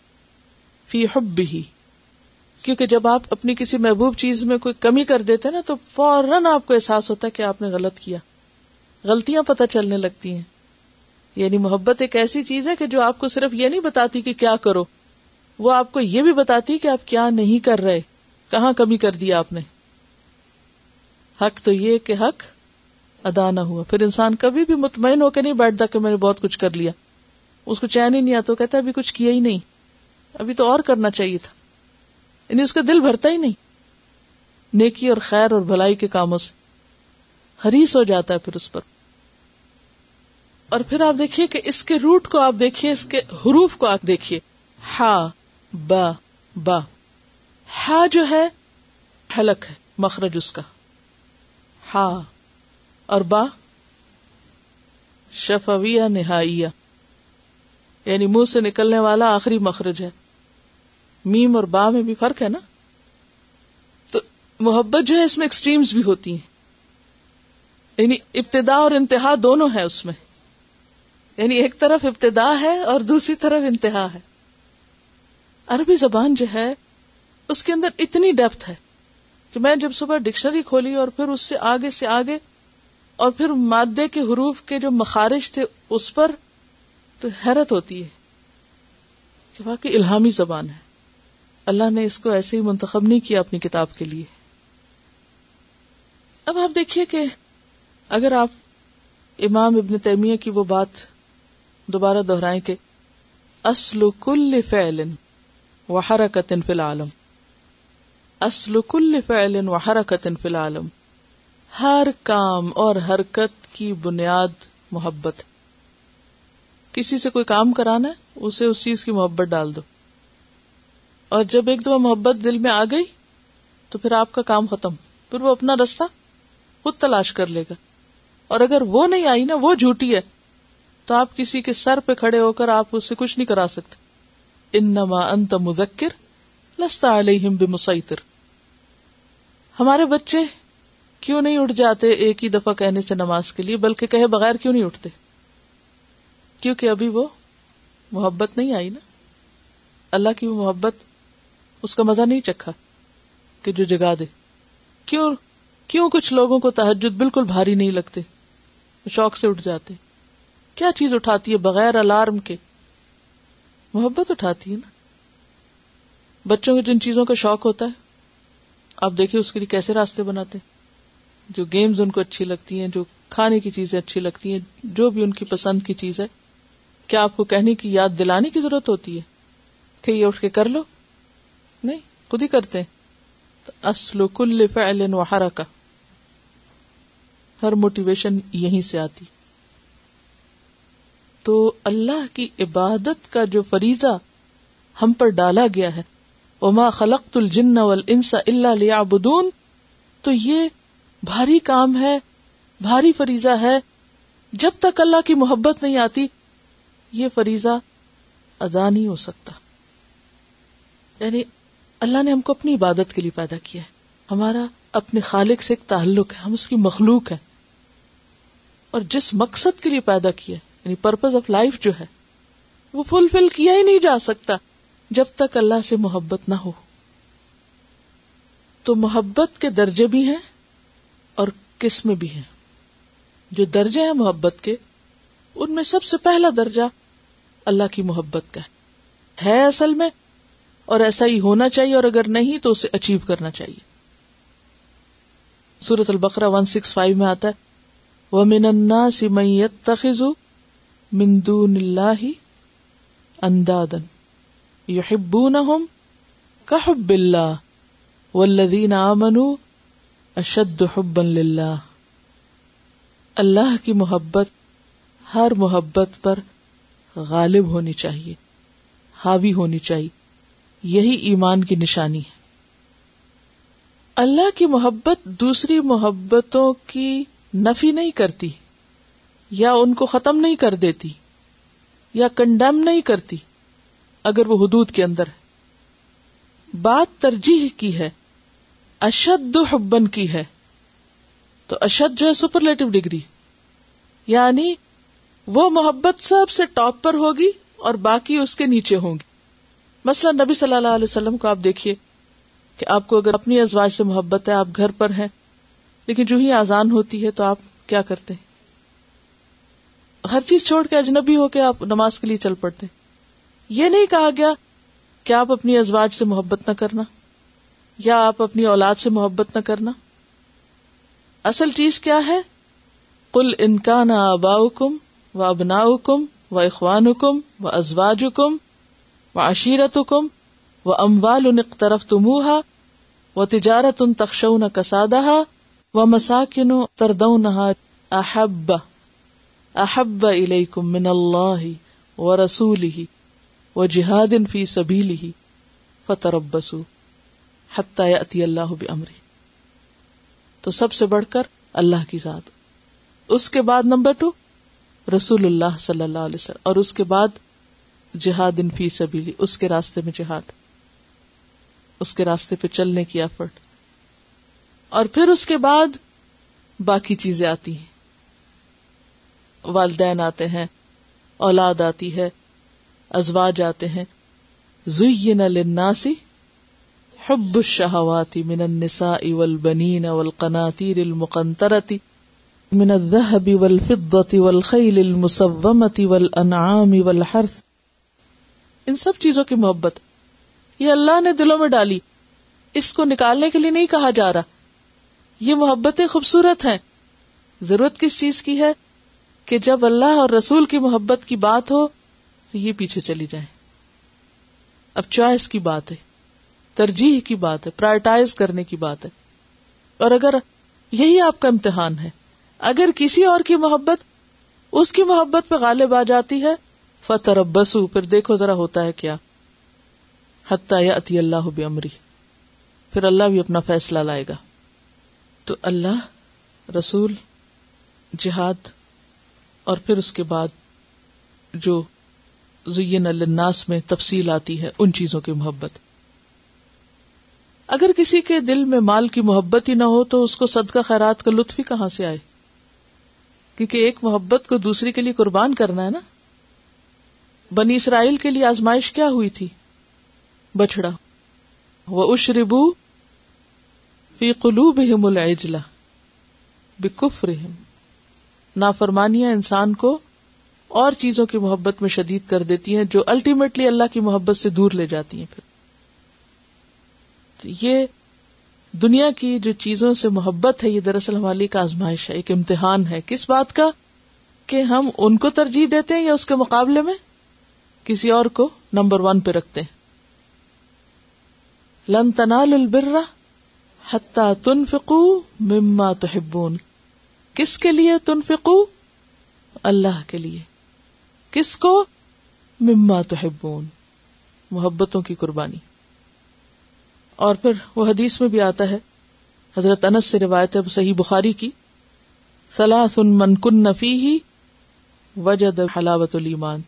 فی حبہ، کیونکہ جب آپ اپنی کسی محبوب چیز میں کوئی کمی کر دیتے نا تو فوراً آپ کو احساس ہوتا ہے کہ آپ نے غلط کیا، غلطیاں پتہ چلنے لگتی ہیں. یعنی محبت ایک ایسی چیز ہے کہ جو آپ کو صرف یہ نہیں بتاتی کہ کیا کرو، وہ آپ کو یہ بھی بتاتی کہ آپ کیا نہیں کر رہے، کہاں کمی کر دیا آپ نے. حق تو یہ کہ حق ادا نہ ہوا، پھر انسان کبھی بھی مطمئن ہو کے نہیں بیٹھتا کہ میں نے بہت کچھ کر لیا، اس کو چین ہی نہیں آتا، کہتا ہے ابھی کچھ کیا ہی نہیں، ابھی تو اور کرنا چاہیے تھا. یعنی اس کا دل بھرتا ہی نہیں نیکی اور خیر اور بھلائی کے کاموں سے، حریص ہو جاتا ہے پھر اس پر. اور پھر آپ دیکھیے کہ اس کے روٹ کو آپ دیکھیے، اس کے حروف کو آپ دیکھیے، ہا با با. ہا جو ہے حلق ہے، مخرج اس کا ہا، اور با شفویہ نہائیہ، یعنی منہ سے نکلنے والا آخری مخرج ہے. میم اور با میں بھی فرق ہے نا. تو محبت جو ہے اس میں ایکسٹریمز بھی ہوتی ہیں، یعنی ابتدا اور انتہا دونوں ہے اس میں، یعنی ایک طرف ابتدا ہے اور دوسری طرف انتہا ہے. عربی زبان جو ہے اس کے اندر اتنی ڈیپتھ ہے کہ میں جب صبح ڈکشنری کھولی اور پھر اس سے آگے سے آگے اور پھر مادے کے حروف کے جو مخارج تھے اس پر، تو حیرت ہوتی ہے کہ واقعی الہامی زبان ہے. اللہ نے اس کو ایسے ہی منتخب نہیں کیا اپنی کتاب کے لیے. اب آپ دیکھیے کہ اگر آپ امام ابن تیمیہ کی وہ بات دوبارہ دہرائیں کہ اصل کل فعل وحرکت فی العالم، اصل کل فعل وحرکت فی العالم، ہر کام اور حرکت کی بنیاد محبت. کسی سے کوئی کام کرانا ہے، اسے اس چیز کی محبت ڈال دو، اور جب ایک دفعہ محبت دل میں آ گئی تو پھر آپ کا کام ختم، پھر وہ اپنا رستہ خود تلاش کر لے گا. اور اگر وہ نہیں آئی نا، وہ جھوٹی ہے، تو آپ کسی کے سر پہ کھڑے ہو کر آپ اس سے کچھ نہیں کرا سکتے. انما انت مذکر لست علیہم بمسیطر. ہمارے بچے کیوں نہیں اٹھ جاتے ایک ہی دفعہ کہنے سے نماز کے لیے، بلکہ کہے بغیر کیوں نہیں اٹھتے؟ کیونکہ ابھی وہ محبت نہیں آئی نا، اللہ کی وہ محبت، اس کا مزہ نہیں چکھا کہ جو جگا دے. کیوں کیوں کچھ لوگوں کو تہجد بالکل بھاری نہیں لگتے، شوق سے اٹھ جاتے؟ کیا چیز اٹھاتی ہے بغیر الارم کے؟ محبت اٹھاتی ہے نا. بچوں کو جن چیزوں کا شوق ہوتا ہے، آپ دیکھیں اس کے لیے کیسے راستے بناتے ہیں. جو گیمز ان کو اچھی لگتی ہیں، جو کھانے کی چیزیں اچھی لگتی ہیں، جو بھی ان کی پسند کی چیز ہے، کیا آپ کو کہنے کی، یاد دلانے کی ضرورت ہوتی ہے کہ یہ اٹھ کے کر لو؟ نہیں، خود ہی کرتے ہیں. اصل کل فعل وحرکہ، ہر موٹیویشن یہیں سے آتی. تو اللہ کی عبادت کا جو فریضہ ہم پر ڈالا گیا ہے، وما خلقت الجن والانس الا لیعبدون، تو یہ بھاری کام ہے، بھاری فریضہ ہے. جب تک اللہ کی محبت نہیں آتی یہ فریضہ ادا نہیں ہو سکتا. یعنی اللہ نے ہم کو اپنی عبادت کے لیے پیدا کیا ہے، ہمارا اپنے خالق سے ایک تعلق ہے، ہم اس کی مخلوق ہیں. اور جس مقصد کے لیے پیدا کیا ہے، یعنی پرپز آف لائف جو ہے، وہ فلفل کیا ہی نہیں جا سکتا جب تک اللہ سے محبت نہ ہو. تو محبت کے درجے بھی ہیں اور قسمیں بھی ہیں. جو درجے ہیں محبت کے، ان میں سب سے پہلا درجہ اللہ کی محبت کا ہے, ہے اصل میں، اور ایسا ہی ہونا چاہیے، اور اگر نہیں تو اسے اچیو کرنا چاہیے. سورۃ البقرہ ایک سو پچاس میں آتا ہے وَمِنَ النَّاسِ مَن يَتَّخِذُ مِن دُونِ اللَّهِ أَنْدَادًا يُحِبُّونَهُمْ كَحُبِّ اللَّهِ وَالَّذِينَ آمَنُوا أَشَدُّ حُبًّا لِلَّهِ. اللہ کی محبت ہر محبت پر غالب ہونی چاہیے، حاوی ہونی چاہیے. یہی ایمان کی نشانی ہے. اللہ کی محبت دوسری محبتوں کی نفی نہیں کرتی، یا ان کو ختم نہیں کر دیتی، یا کنڈیم نہیں کرتی. اگر وہ حدود کے اندر ہے. بات ترجیح کی ہے، اشد حبن کی ہے، تو اشد جو ہے سپرلیٹو ڈگری، یعنی وہ محبت سب سے ٹاپ پر ہوگی اور باقی اس کے نیچے ہوں گی. مثلا نبی صلی اللہ علیہ وسلم کو آپ دیکھیے کہ آپ کو اگر اپنی ازواج سے محبت ہے، آپ گھر پر ہیں، لیکن جو ہی اذان ہوتی ہے تو آپ کیا کرتے ہیں؟ ہر چیز چھوڑ کے اجنبی ہو کے آپ نماز کے لیے چل پڑتے ہیں. یہ نہیں کہا گیا کہ آپ اپنی ازواج سے محبت نہ کرنا یا آپ اپنی اولاد سے محبت نہ کرنا. اصل چیز کیا ہے؟ قل ان کان آباؤکم و ابناؤکم و اخوانکم و ازواجکم و عشیرتکم و اموال اقترفتموها و تجارت تخشون کسادها و مساکن تردونها احب احب الیکم من اللہ و رسولہ و جہاد فی سبیلہ فتربصوا حتی یأتی اللہ بامرہ. تو سب سے بڑھ کر اللہ کی ذات، اس کے بعد نمبر ٹو رسول اللہ صلی اللہ علیہ وسلم، اور اس کے بعد جہاد فی سبیلی، اس کے راستے میں جہاد، اس کے راستے پہ چلنے کی ایفرٹ. اور پھر اس کے بعد باقی چیزیں آتی ہیں، والدین آتے ہیں، اولاد آتی ہے، ازواج آتے ہیں. زُیِّنَ لِلنَّاسِ حُبُّ الشَّهَوَاتِ مِنَ النِّسَاءِ وَالْبَنِينَ وَالْقَنَاطِيرِ الْمُقَنْطَرَةِ من الذهب والفضة والخيل المسومة والأنعام والحرث. ان سب چیزوں کی محبت یہ اللہ نے دلوں میں ڈالی، اس کو نکالنے کے لیے نہیں کہا جا رہا. یہ محبتیں خوبصورت ہیں. ضرورت کس چیز کی ہے؟ کہ جب اللہ اور رسول کی محبت کی بات ہو تو یہ پیچھے چلی جائیں. اب چوائس کی بات ہے، ترجیح کی بات ہے، پرائرٹائز کرنے کی بات ہے. اور اگر یہی آپ کا امتحان ہے، اگر کسی اور کی محبت اس کی محبت پہ غالب آ جاتی ہے، فتربصوا، پھر دیکھو ذرا ہوتا ہے کیا، حتی یأتی اللہ بامرہ، پھر اللہ بھی اپنا فیصلہ لائے گا. تو اللہ، رسول، جہاد، اور پھر اس کے بعد جو زین للناس میں تفصیل آتی ہے ان چیزوں کی محبت. اگر کسی کے دل میں مال کی محبت ہی نہ ہو تو اس کو صدقہ خیرات کا لطف ہی کہاں سے آئے، کیونکہ ایک محبت کو دوسری کے لیے قربان کرنا ہے نا. بنی اسرائیل کے لیے آزمائش کیا ہوئی تھی؟ بچڑا. وَأُشْرِبُوا فِي قُلُوبِهِمُ الْعِجْلَ بِكُفْرِهِمْ. نافرمانیاں انسان کو اور چیزوں کی محبت میں شدید کر دیتی ہیں جو الٹیمیٹلی اللہ کی محبت سے دور لے جاتی ہیں. پھر یہ دنیا کی جو چیزوں سے محبت ہے، یہ دراصل ہمارے لیے ایک آزمائش ہے، ایک امتحان ہے. کس بات کا؟ کہ ہم ان کو ترجیح دیتے ہیں یا اس کے مقابلے میں کسی اور کو نمبر ون پہ رکھتے ہیں. لن تنالوا البر حتی تنفقوا مما تحبون. کس کے لیے تنفقوا؟ اللہ کے لیے. کس کو؟ مما تحبون، محبتوں کی قربانی. اور پھر وہ حدیث میں بھی آتا ہے، حضرت انس سے روایت ہے، صحیح بخاری کی، ثلاث من کن فیہ وجد حلاوت الایمان.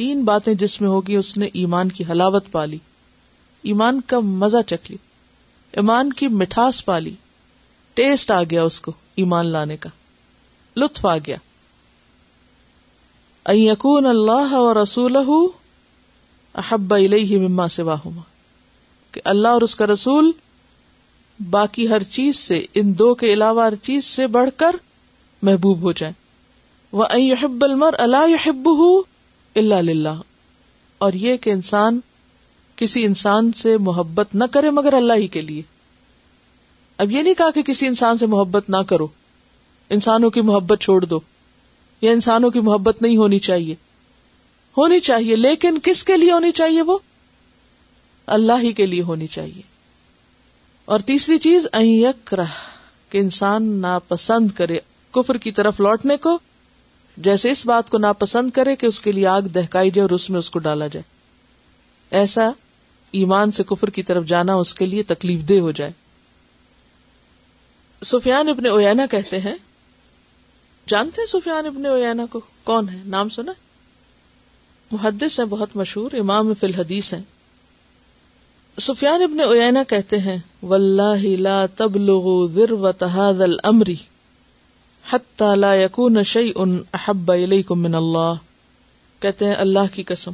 تین باتیں جس میں ہوگی اس نے ایمان کی حلاوت پالی، ایمان کا مزہ چکھ لی، ایمان کی مٹھاس پالی، ٹیسٹ آ گیا، اس کو ایمان لانے کا لطف آ گیا. ان یکون اللہ ورسولہ احب الیہ مما سواہما، کہ اللہ اور اس کا رسول باقی ہر چیز سے، ان دو کے علاوہ ہر چیز سے بڑھ کر محبوب ہو جائیں. وَأَن يُحِبَّ الْمَرْءَ لَا يُحِبُّهُ إِلَّا لِلَّهِ، اور یہ کہ انسان کسی انسان سے محبت نہ کرے مگر اللہ ہی کے لیے. اب یہ نہیں کہا کہ کسی انسان سے محبت نہ کرو، انسانوں کی محبت چھوڑ دو، یا انسانوں کی محبت نہیں ہونی چاہیے. ہونی چاہیے، لیکن کس کے لیے ہونی چاہیے؟ وہ اللہ ہی کے لیے ہونی چاہیے. اور تیسری چیز ان یکرہ، کہ انسان ناپسند کرے، کفر کی طرف لوٹنے کو، جیسے اس بات کو ناپسند کرے کہ اس کے لیے آگ دہکائی جائے اور اس میں اس کو ڈالا جائے. ایسا ایمان سے کفر کی طرف جانا اس کے لیے تکلیف دہ ہو جائے. سفیان ابن عیینہ کہتے ہیں، جانتے ہیں سفیان ابن عیینہ کو؟ کون ہے؟ نام سنا؟ محدث ہیں، بہت مشہور امام فی الحدیث ہیں. سفیان ابن عیینہ کہتے ہیں واللہ لا تبلغ ذروۃ ھذا الامر حتی لا یکون شیء احب الیکم من اللہ. کہتے ہیں اللہ کی قسم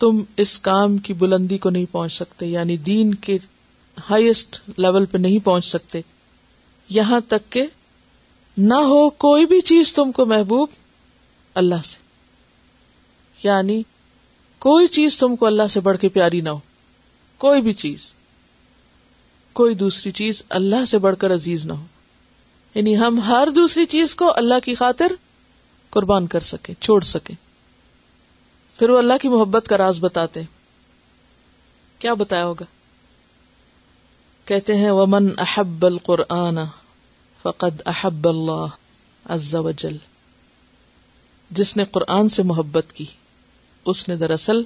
تم اس کام کی بلندی کو نہیں پہنچ سکتے، یعنی دین کے ہائیسٹ لیول پہ نہیں پہنچ سکتے یہاں تک کہ نہ ہو کوئی بھی چیز تم کو محبوب اللہ سے، یعنی کوئی چیز تم کو اللہ سے بڑھ کے پیاری نہ ہو، کوئی بھی چیز، کوئی دوسری چیز اللہ سے بڑھ کر عزیز نہ ہو، یعنی ہم ہر دوسری چیز کو اللہ کی خاطر قربان کر سکیں، چھوڑ سکیں. پھر وہ اللہ کی محبت کا راز بتاتے ہیں. کیا بتایا ہوگا؟ کہتے ہیں ومن احب القرآن فقد احب اللہ عز وجل. جس نے قرآن سے محبت کی اس نے دراصل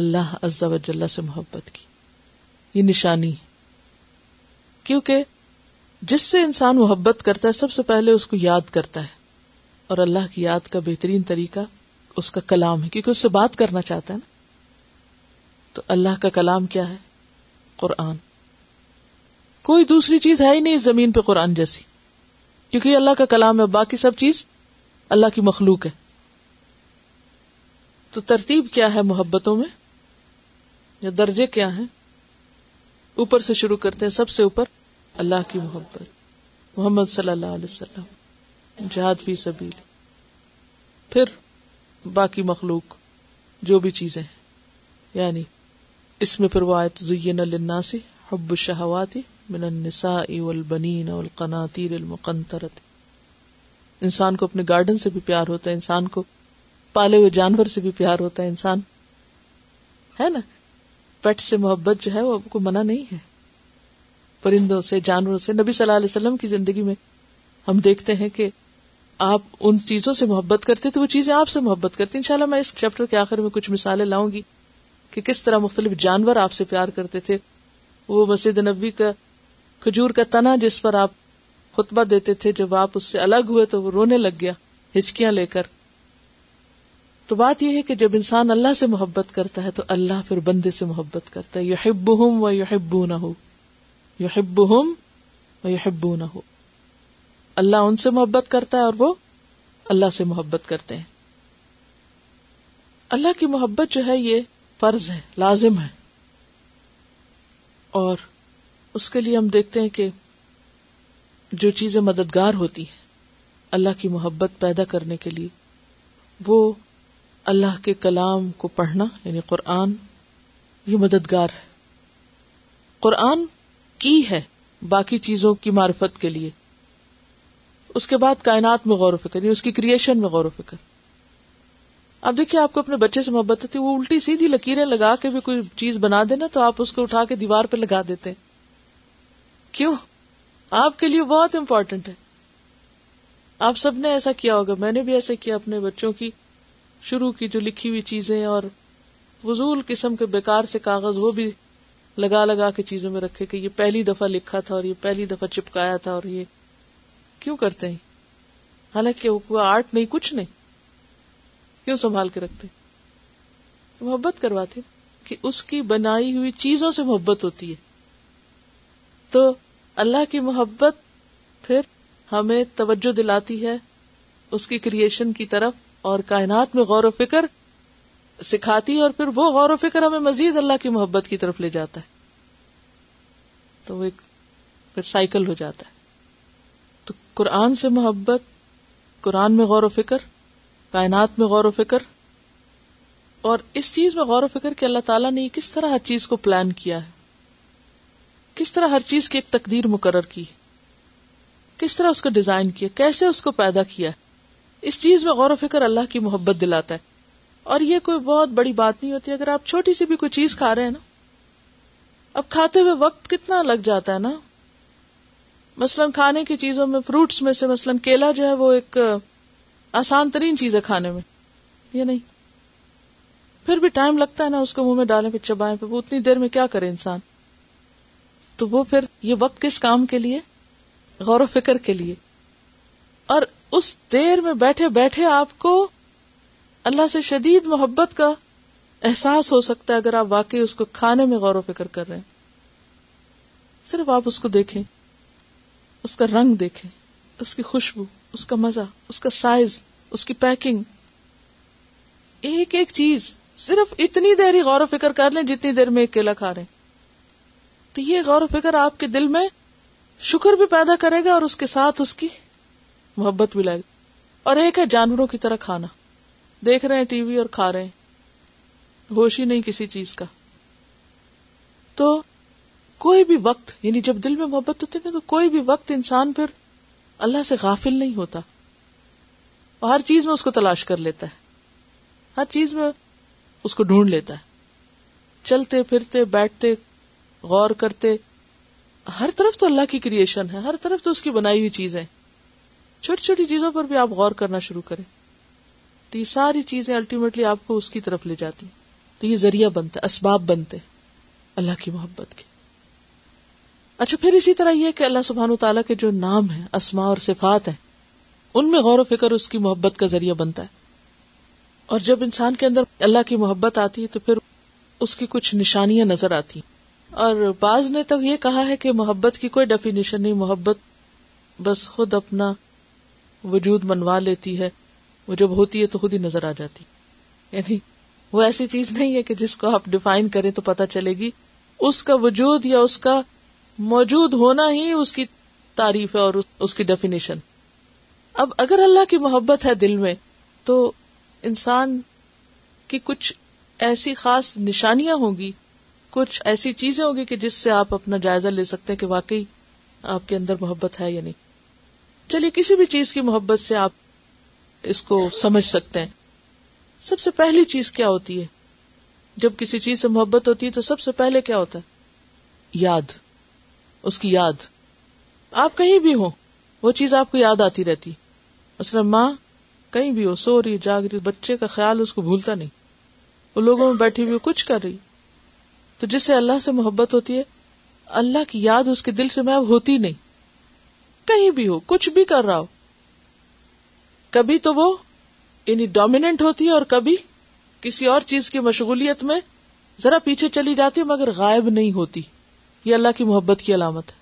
اللہ عز وجل سے محبت کی. یہ نشانی ہے، کیونکہ جس سے انسان محبت کرتا ہے سب سے پہلے اس کو یاد کرتا ہے، اور اللہ کی یاد کا بہترین طریقہ اس کا کلام ہے، کیونکہ اس سے بات کرنا چاہتا ہے نا. تو اللہ کا کلام کیا ہے؟ قرآن. کوئی دوسری چیز ہے ہی نہیں اس زمین پہ قرآن جیسی، کیونکہ یہ اللہ کا کلام ہے، باقی سب چیز اللہ کی مخلوق ہے. تو ترتیب کیا ہے محبتوں میں، یا درجے کیا ہیں؟ اوپر سے شروع کرتے ہیں، سب سے اوپر اللہ کی محبت، محمد صلی اللہ علیہ وسلم، جہاد فی سبیل، پھر باقی مخلوق جو بھی چیزیں ہیں. یعنی اس میں پھر وہ آیت زین للناس حب الشہوات من النساء والبنین والقناطیر المقنطرۃ. انسان کو اپنے گارڈن سے بھی پیار ہوتا ہے، انسان کو پالے ہوئے جانور سے بھی پیار ہوتا ہے، انسان ہے نا، پیٹ سے محبت جو ہے وہ آپ کو منع نہیں ہے، پرندوں سے، جانوروں سے. نبی صلی اللہ علیہ وسلم کی زندگی میں ہم دیکھتے ہیں کہ آپ ان چیزوں سے محبت کرتے تو وہ چیزیں آپ سے محبت کرتی. انشاءاللہ میں اس چیپٹر کے آخر میں کچھ مثالیں لاؤں گی کہ کس طرح مختلف جانور آپ سے پیار کرتے تھے. وہ مسجد نبوی کا کھجور کا تنا جس پر آپ خطبہ دیتے تھے، جب آپ اس سے الگ ہوئے تو وہ رونے لگ گیا ہچکیاں لے کر. تو بات یہ ہے کہ جب انسان اللہ سے محبت کرتا ہے تو اللہ پھر بندے سے محبت کرتا ہے. یحبہم و یحبونہ، یحبہم و یحبونہ. اللہ ان سے محبت کرتا ہے اور وہ اللہ سے محبت کرتے ہیں. اللہ کی محبت جو ہے یہ فرض ہے، لازم ہے، اور اس کے لیے ہم دیکھتے ہیں کہ جو چیزیں مددگار ہوتی ہیں اللہ کی محبت پیدا کرنے کے لیے، وہ اللہ کے کلام کو پڑھنا، یعنی قرآن، یہ مددگار ہے. قرآن کی ہے باقی چیزوں کی معرفت کے لیے. اس کے بعد کائنات میں غور و فکر، یعنی اس کی کریشن میں غور و فکر. اب دیکھیے، آپ کو اپنے بچے سے محبت ہوتی ہے، وہ الٹی سیدھی لکیریں لگا کے بھی کوئی چیز بنا دینا تو آپ اس کو اٹھا کے دیوار پہ لگا دیتے ہیں. کیوں؟ آپ کے لیے بہت امپورٹنٹ ہے. آپ سب نے ایسا کیا ہوگا، میں نے بھی ایسا کیا. اپنے بچوں کی شروع کی جو لکھی ہوئی چیزیں اور فضول قسم کے بیکار سے کاغذ، وہ بھی لگا لگا کے چیزوں میں رکھے کہ یہ پہلی دفعہ لکھا تھا اور یہ پہلی دفعہ چپکایا تھا. اور یہ کیوں کرتے ہیں؟ حالانکہ وہ کوئی آرٹ نہیں، کچھ نہیں. کیوں سنبھال کے رکھتے؟ محبت کرواتے کہ اس کی بنائی ہوئی چیزوں سے محبت ہوتی ہے. تو اللہ کی محبت پھر ہمیں توجہ دلاتی ہے اس کی کریشن کی طرف اور کائنات میں غور و فکر سکھاتی ہے، اور پھر وہ غور و فکر ہمیں مزید اللہ کی محبت کی طرف لے جاتا ہے. تو وہ ایک پھر سائیکل ہو جاتا ہے. تو قرآن سے محبت، قرآن میں غور و فکر، کائنات میں غور و فکر، اور اس چیز میں غور و فکر کہ اللہ تعالیٰ نے کس طرح ہر چیز کو پلان کیا ہے، کس طرح ہر چیز کی ایک تقدیر مقرر کی، کس طرح اس کو ڈیزائن کیا، کیسے اس کو پیدا کیا. اس چیز میں غور و فکر اللہ کی محبت دلاتا ہے. اور یہ کوئی بہت بڑی بات نہیں ہوتی. اگر آپ چھوٹی سی بھی کوئی چیز کھا رہے ہیں نا، اب کھاتے ہوئے وقت کتنا لگ جاتا ہے نا. مثلاً کھانے کی چیزوں میں، فروٹس میں سے مثلاً کیلا جو ہے وہ ایک آسان ترین چیز ہے کھانے میں، یہ نہیں، پھر بھی ٹائم لگتا ہے نا اس کو منہ میں ڈالیں پہ، چبائیں پہ، وہ اتنی دیر میں کیا کرے انسان. تو وہ پھر یہ وقت کس کام کے لیے؟ غور و فکر کے لیے. اور اس دیر میں بیٹھے بیٹھے آپ کو اللہ سے شدید محبت کا احساس ہو سکتا ہے اگر آپ واقعی اس کو کھانے میں غور و فکر کر رہے ہیں. صرف آپ اس کو دیکھیں, اس کا رنگ دیکھیں, اس کی خوشبو, اس کا مزہ, اس کا سائز, اس کی پیکنگ, ایک ایک چیز صرف اتنی دیر ہی غور و فکر کر لیں جتنی دیر میں ایک کیلا کھا رہے ہیں. تو یہ غور و فکر آپ کے دل میں شکر بھی پیدا کرے گا اور اس کے ساتھ اس کی محبت بھی لائے گا. اور ایک ہے جانوروں کی طرح کھانا, دیکھ رہے ہیں ٹی وی اور کھا رہے ہیں, ہوش ہی نہیں کسی چیز کا. تو کوئی بھی وقت, یعنی جب دل میں محبت ہوتی ہے تو کوئی بھی وقت انسان پھر اللہ سے غافل نہیں ہوتا, اور ہر چیز میں اس کو تلاش کر لیتا ہے, ہر چیز میں اس کو ڈھونڈ لیتا ہے. چلتے پھرتے, بیٹھتے, غور کرتے, ہر طرف تو اللہ کی کریشن ہے, ہر طرف تو اس کی بنائی ہوئی چیزیں. چھوٹی چھوٹی چیزوں پر بھی آپ غور کرنا شروع کریں تو یہ ساری چیزیں الٹیمیٹلی آپ کو اس کی طرف لے جاتی. تو یہ ذریعہ بنتا ہے, اسباب بنتے اللہ کی محبت کے. اچھا, پھر اسی طرح یہ کہ اللہ سبحانہ وتعالیٰ کے جو نام ہیں, اسماء اور صفات ہیں, ان میں غور و فکر اس کی محبت کا ذریعہ بنتا ہے. اور جب انسان کے اندر اللہ کی محبت آتی ہے تو پھر اس کی کچھ نشانیاں نظر آتی ہیں. اور بعض نے تو یہ کہا ہے کہ محبت کی کوئی ڈیفینیشن نہیں, محبت بس خود اپنا وجود منوا لیتی ہے, وہ جب ہوتی ہے تو خود ہی نظر آ جاتی. یعنی وہ ایسی چیز نہیں ہے کہ جس کو آپ ڈیفائن کریں تو پتہ چلے گی, اس کا وجود یا اس کا موجود ہونا ہی اس کی تعریف ہے اور اس کی ڈیفینیشن. اب اگر اللہ کی محبت ہے دل میں تو انسان کی کچھ ایسی خاص نشانیاں ہوں گی, کچھ ایسی چیزیں ہوں گی کہ جس سے آپ اپنا جائزہ لے سکتے ہیں کہ واقعی آپ کے اندر محبت ہے یا نہیں. چلیے, کسی بھی چیز کی محبت سے آپ اس کو سمجھ سکتے ہیں. سب سے پہلی چیز کیا ہوتی ہے جب کسی چیز سے محبت ہوتی ہے؟ تو سب سے پہلے کیا ہوتا ہے؟ یاد, اس کی یاد. آپ کہیں بھی ہوں وہ چیز آپ کو یاد آتی رہتی. مثلا ماں کہیں بھی ہو, سو رہی, جاگ رہی, بچے کا خیال اس کو بھولتا نہیں, وہ لوگوں میں بیٹھی ہوئی ہو, کچھ کر رہی. تو جس سے اللہ سے محبت ہوتی ہے, اللہ کی یاد اس کے دل سے محو ہوتی نہیں. کہیں بھی ہو, کچھ بھی کر رہا ہو, کبھی تو وہ یعنی ڈومیننٹ ہوتی ہے اور کبھی کسی اور چیز کی مشغولیت میں ذرا پیچھے چلی جاتی ہے مگر غائب نہیں ہوتی. یہ اللہ کی محبت کی علامت ہے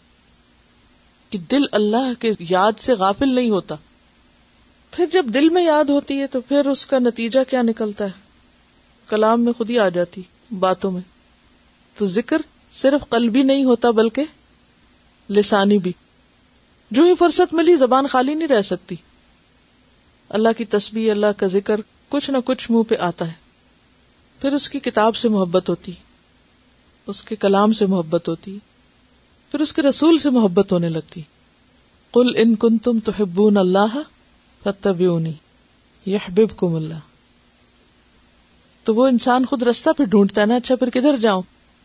کہ دل اللہ کے یاد سے غافل نہیں ہوتا. پھر جب دل میں یاد ہوتی ہے تو پھر اس کا نتیجہ کیا نکلتا ہے؟ کلام میں خود ہی آ جاتی, باتوں میں. تو ذکر صرف قلبی نہیں ہوتا بلکہ لسانی بھی. جو ہی فرصت ملی زبان خالی نہیں رہ سکتی, اللہ کی تسبیح, اللہ کا ذکر, کچھ نہ کچھ منہ پہ آتا ہے. پھر اس کی کتاب سے محبت ہوتی, اس کے کلام سے محبت ہوتی, پھر اس کے رسول سے محبت ہونے لگتی. قل ان کنتم تحبون اللہ فاتبعونی یحببکم اللہ. تو وہ انسان خود رستہ پہ ڈھونڈتا ہے نا, اچھا پھر کدھر جاؤں,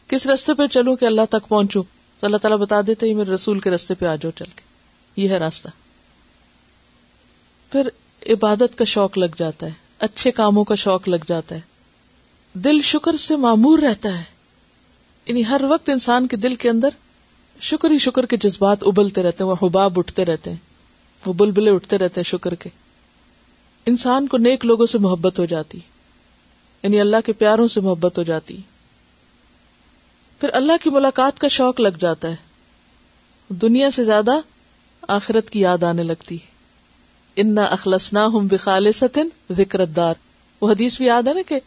کس رستے پہ چلوں کہ اللہ تک پہنچوں. تو اللہ تعالیٰ بتا دیتے ہیں میرے رسول کے رستے پہ آ جاؤ چل کے, یہ ہے راستہ. پھر عبادت کا شوق لگ جاتا ہے, اچھے کاموں کا شوق لگ جاتا ہے, دل شکر سے معمور رہتا ہے. یعنی ہر وقت انسان کے دل کے اندر شکر ہی شکر کے جذبات ابلتے رہتے ہیں, وہ حباب اٹھتے رہتے ہیں, وہ بلبلے اٹھتے رہتے ہیں شکر کے. انسان کو نیک لوگوں سے محبت ہو جاتی, یعنی اللہ کے پیاروں سے محبت ہو جاتی. پھر اللہ کی ملاقات کا شوق لگ جاتا ہے, دنیا سے زیادہ آخرت کی یاد آنے لگتی. انا اخلصناہم بخالصۃ ذکر الدار. وہ حدیث بھی یاد ہے نا کہ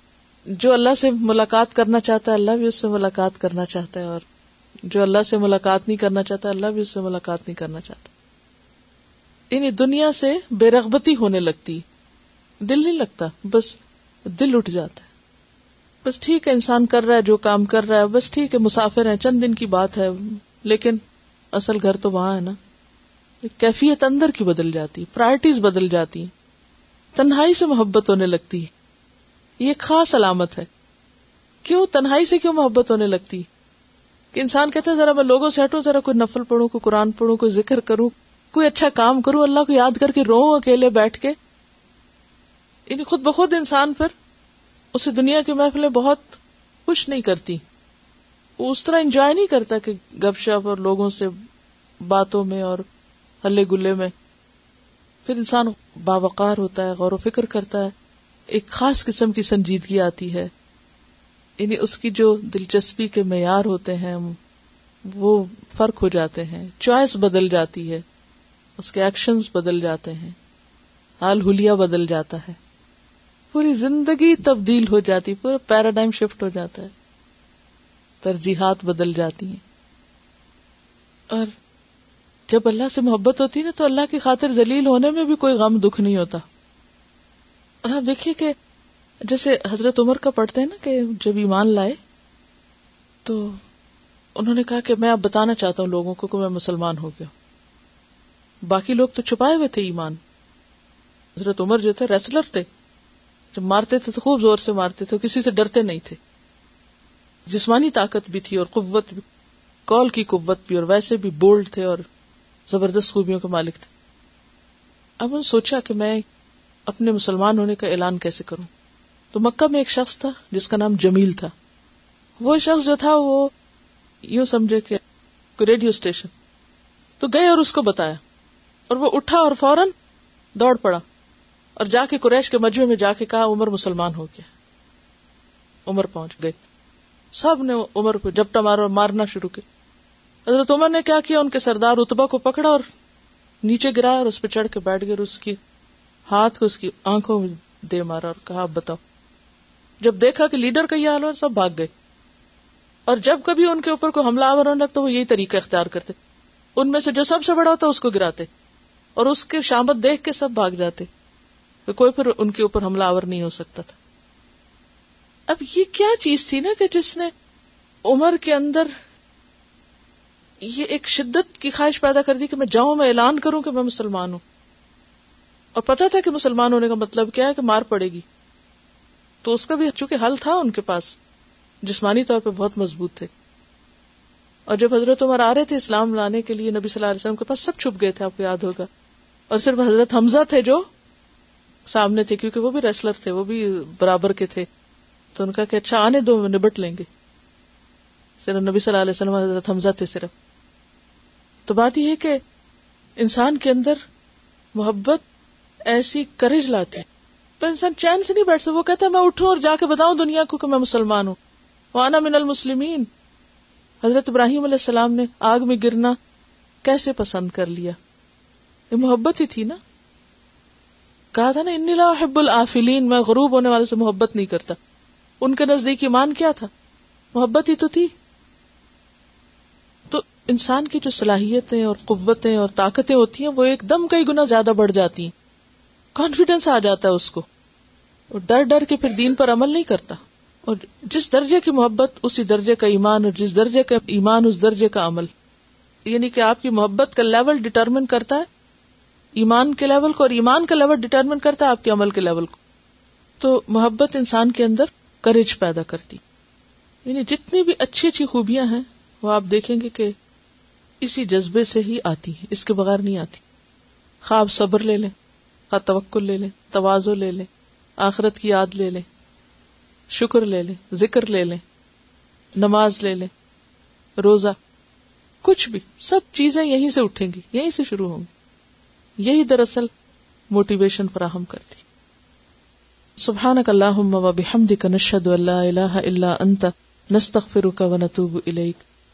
جو اللہ سے ملاقات کرنا چاہتا ہے اللہ بھی اس سے ملاقات کرنا چاہتا ہے, اور جو اللہ سے ملاقات نہیں کرنا چاہتا اللہ بھی اس سے ملاقات نہیں کرنا چاہتا. یعنی دنیا سے بے رغبتی ہونے لگتی, دل نہیں لگتا, بس دل اٹھ جاتا ہے. بس ٹھیک ہے انسان کر رہا ہے جو کام کر رہا ہے, بس ٹھیک ہے مسافر ہیں, چند دن کی بات ہے, لیکن اصل گھر تو وہاں ہے نا. کیفیت اندر کی بدل جاتی, پرائرٹیز بدل جاتی, تنہائی سے محبت ہونے لگتی. یہ خاص علامت ہے. کیوں تنہائی سے کیوں محبت ہونے لگتی؟ کہ انسان کہتا ہے ذرا میں لوگوں سے ہٹوں, ذرا کوئی نفل پڑھوں, کوئی قرآن پڑھوں, کوئی ذکر کروں, کوئی اچھا کام کروں, اللہ کو یاد کر کے روؤں اکیلے بیٹھ کے. یعنی خود بخود انسان پھر اسے دنیا کی محفلیں بہت خوش نہیں کرتی, وہ اس طرح انجوائے نہیں کرتا کہ گپ شپ اور لوگوں سے باتوں میں اور ہلے گلے میں. پھر انسان باوقار ہوتا ہے, غور و فکر کرتا ہے, ایک خاص قسم کی سنجیدگی آتی ہے، یعنی اس کی جو دلچسپی کے معیار ہوتے ہیں وہ فرق ہو جاتے ہیں، چوائس بدل جاتی ہے، اس کے ایکشنز بدل جاتے ہیں، حال حلیہ بدل جاتا ہے، پوری زندگی تبدیل ہو جاتی، پورا پیراڈائم شفٹ ہو جاتا ہے، ترجیحات بدل جاتی ہیں. اور جب اللہ سے محبت ہوتی ہے نا تو اللہ کی خاطر ذلیل ہونے میں بھی کوئی غم دکھ نہیں ہوتا. اور آپ دیکھیے کہ جیسے حضرت عمر کا پڑھتے ہیں نا کہ جب ایمان لائے تو انہوں نے کہا کہ میں اب بتانا چاہتا ہوں لوگوں کو کہ میں مسلمان ہو گیا. باقی لوگ تو چھپائے ہوئے تھے ایمان، حضرت عمر جو تھے ریسلر تھے، جب مارتے تھے تو خوب زور سے مارتے تھے، کسی سے ڈرتے نہیں تھے، جسمانی طاقت بھی تھی اور قوت بھی، کال کی قوت بھی، اور ویسے بھی بولڈ تھے اور زبردست خوبیوں کے مالک تھے. اب انہوں نے سوچا کہ میں اپنے مسلمان ہونے کا اعلان کیسے کروں. تو مکہ میں ایک شخص تھا جس کا نام جمیل تھا. وہ شخص جو تھا وہ یوں سمجھے کہ ریڈیو اسٹیشن تو گئے اور اس کو بتایا، اور وہ اٹھا اور فوراً دوڑ پڑا اور جا کے قریش کے مجمع میں جا کے کہا عمر مسلمان ہو گیا. عمر پہنچ گئے، سب نے عمر کو جھپٹا مارا، مارنا شروع کیا. حضرت عمر نے کیا کیا، ان کے سردار عتبہ کو پکڑا اور نیچے گرایا اور اس پہ چڑھ کے بیٹھ گئے، اور اس کی ہاتھ کو اس کی آنکھوں میں دے مارا اور کہا بتاؤ. جب دیکھا کہ لیڈر کا یہ حال ہوا سب بھاگ گئے، اور جب کبھی ان کے اوپر کوئی حملہ آور ہونے لگتا وہ یہی طریقہ اختیار کرتے، ان میں سے جو سب سے بڑا ہوتا اس کو گراتے اور اس کے شامت دیکھ کے سب بھاگ جاتے، کوئی پھر ان کے اوپر حملہ آور نہیں ہو سکتا تھا. اب یہ کیا چیز تھی نا کہ جس نے عمر کے اندر یہ ایک شدت کی خواہش پیدا کر دی کہ میں جاؤں، میں اعلان کروں کہ میں مسلمان ہوں. اور پتا تھا کہ مسلمان ہونے کا مطلب کیا ہے، کہ مار پڑے گی. تو اس کا بھی چونکہ حل تھا ان کے پاس، جسمانی طور پہ بہت مضبوط تھے. اور جب حضرت عمر آ رہے تھے اسلام لانے کے لیے نبی صلی اللہ علیہ وسلم کے پاس، سب چھپ گئے تھے، آپ کو یاد ہوگا، اور صرف حضرت حمزہ تھے جو سامنے تھے، کیونکہ وہ بھی ریسلر تھے، وہ بھی برابر کے تھے. تو ان کا کہ اچھا آنے دو، نبٹ لیں گے. صرف نبی صلی اللہ علیہ وسلم حضرت حمزہ تھے صرف. تو بات یہ ہے کہ انسان کے اندر محبت ایسی کرج لاتی ہے، پر انسان چین سے نہیں بیٹھ سکتا. وہ کہتا ہے میں اٹھوں اور جا کے بتاؤں دنیا کو کہ میں مسلمان ہوں، وانا من المسلمین. حضرت ابراہیم علیہ السلام نے آگ میں گرنا کیسے پسند کر لیا، یہ محبت ہی تھی نا. کہا تھا نا انی لا احب العافلین، میں غروب ہونے والے سے محبت نہیں کرتا. ان کے نزدیک ایمان کیا تھا، محبت ہی تو تھی. تو انسان کی جو صلاحیتیں اور قوتیں اور طاقتیں ہوتی ہیں وہ ایک دم کئی گنا زیادہ بڑھ جاتی ہیں، کانفیڈنس آ جاتا ہے اس کو، اور ڈر ڈر کے پھر دین پر عمل نہیں کرتا. اور جس درجے کی محبت اسی درجے کا ایمان، اور جس درجے کا ایمان اس درجے کا عمل. یعنی کہ آپ کی محبت کا لیول ڈٹرمن کرتا ہے ایمان کے لیول کو، اور ایمان کا لیول ڈٹرمن کرتا ہے آپ کے عمل کے لیول کو. تو محبت انسان کے اندر کرج پیدا کرتی، یعنی جتنی بھی اچھی اچھی خوبیاں ہیں وہ آپ دیکھیں گے کہ اسی جذبے سے ہی آتی ہیں، اس کے بغیر نہیں آتی. خواب صبر لے لیں، خواہ توکل لے لیں، تواضع لے لیں، آخرت کی یاد لے لیں، شکر لے لیں، ذکر لے لیں، نماز لے لیں، روزہ، کچھ بھی، سب چیزیں یہیں سے اٹھیں گی، یہیں سے شروع ہوں گی. یہی دراصل موٹیویشن فراہم کرتی. سبحانک اللہم و بحمدک، نشہد ان لا الہ الا انت، نستغفرک و نتوب الیک.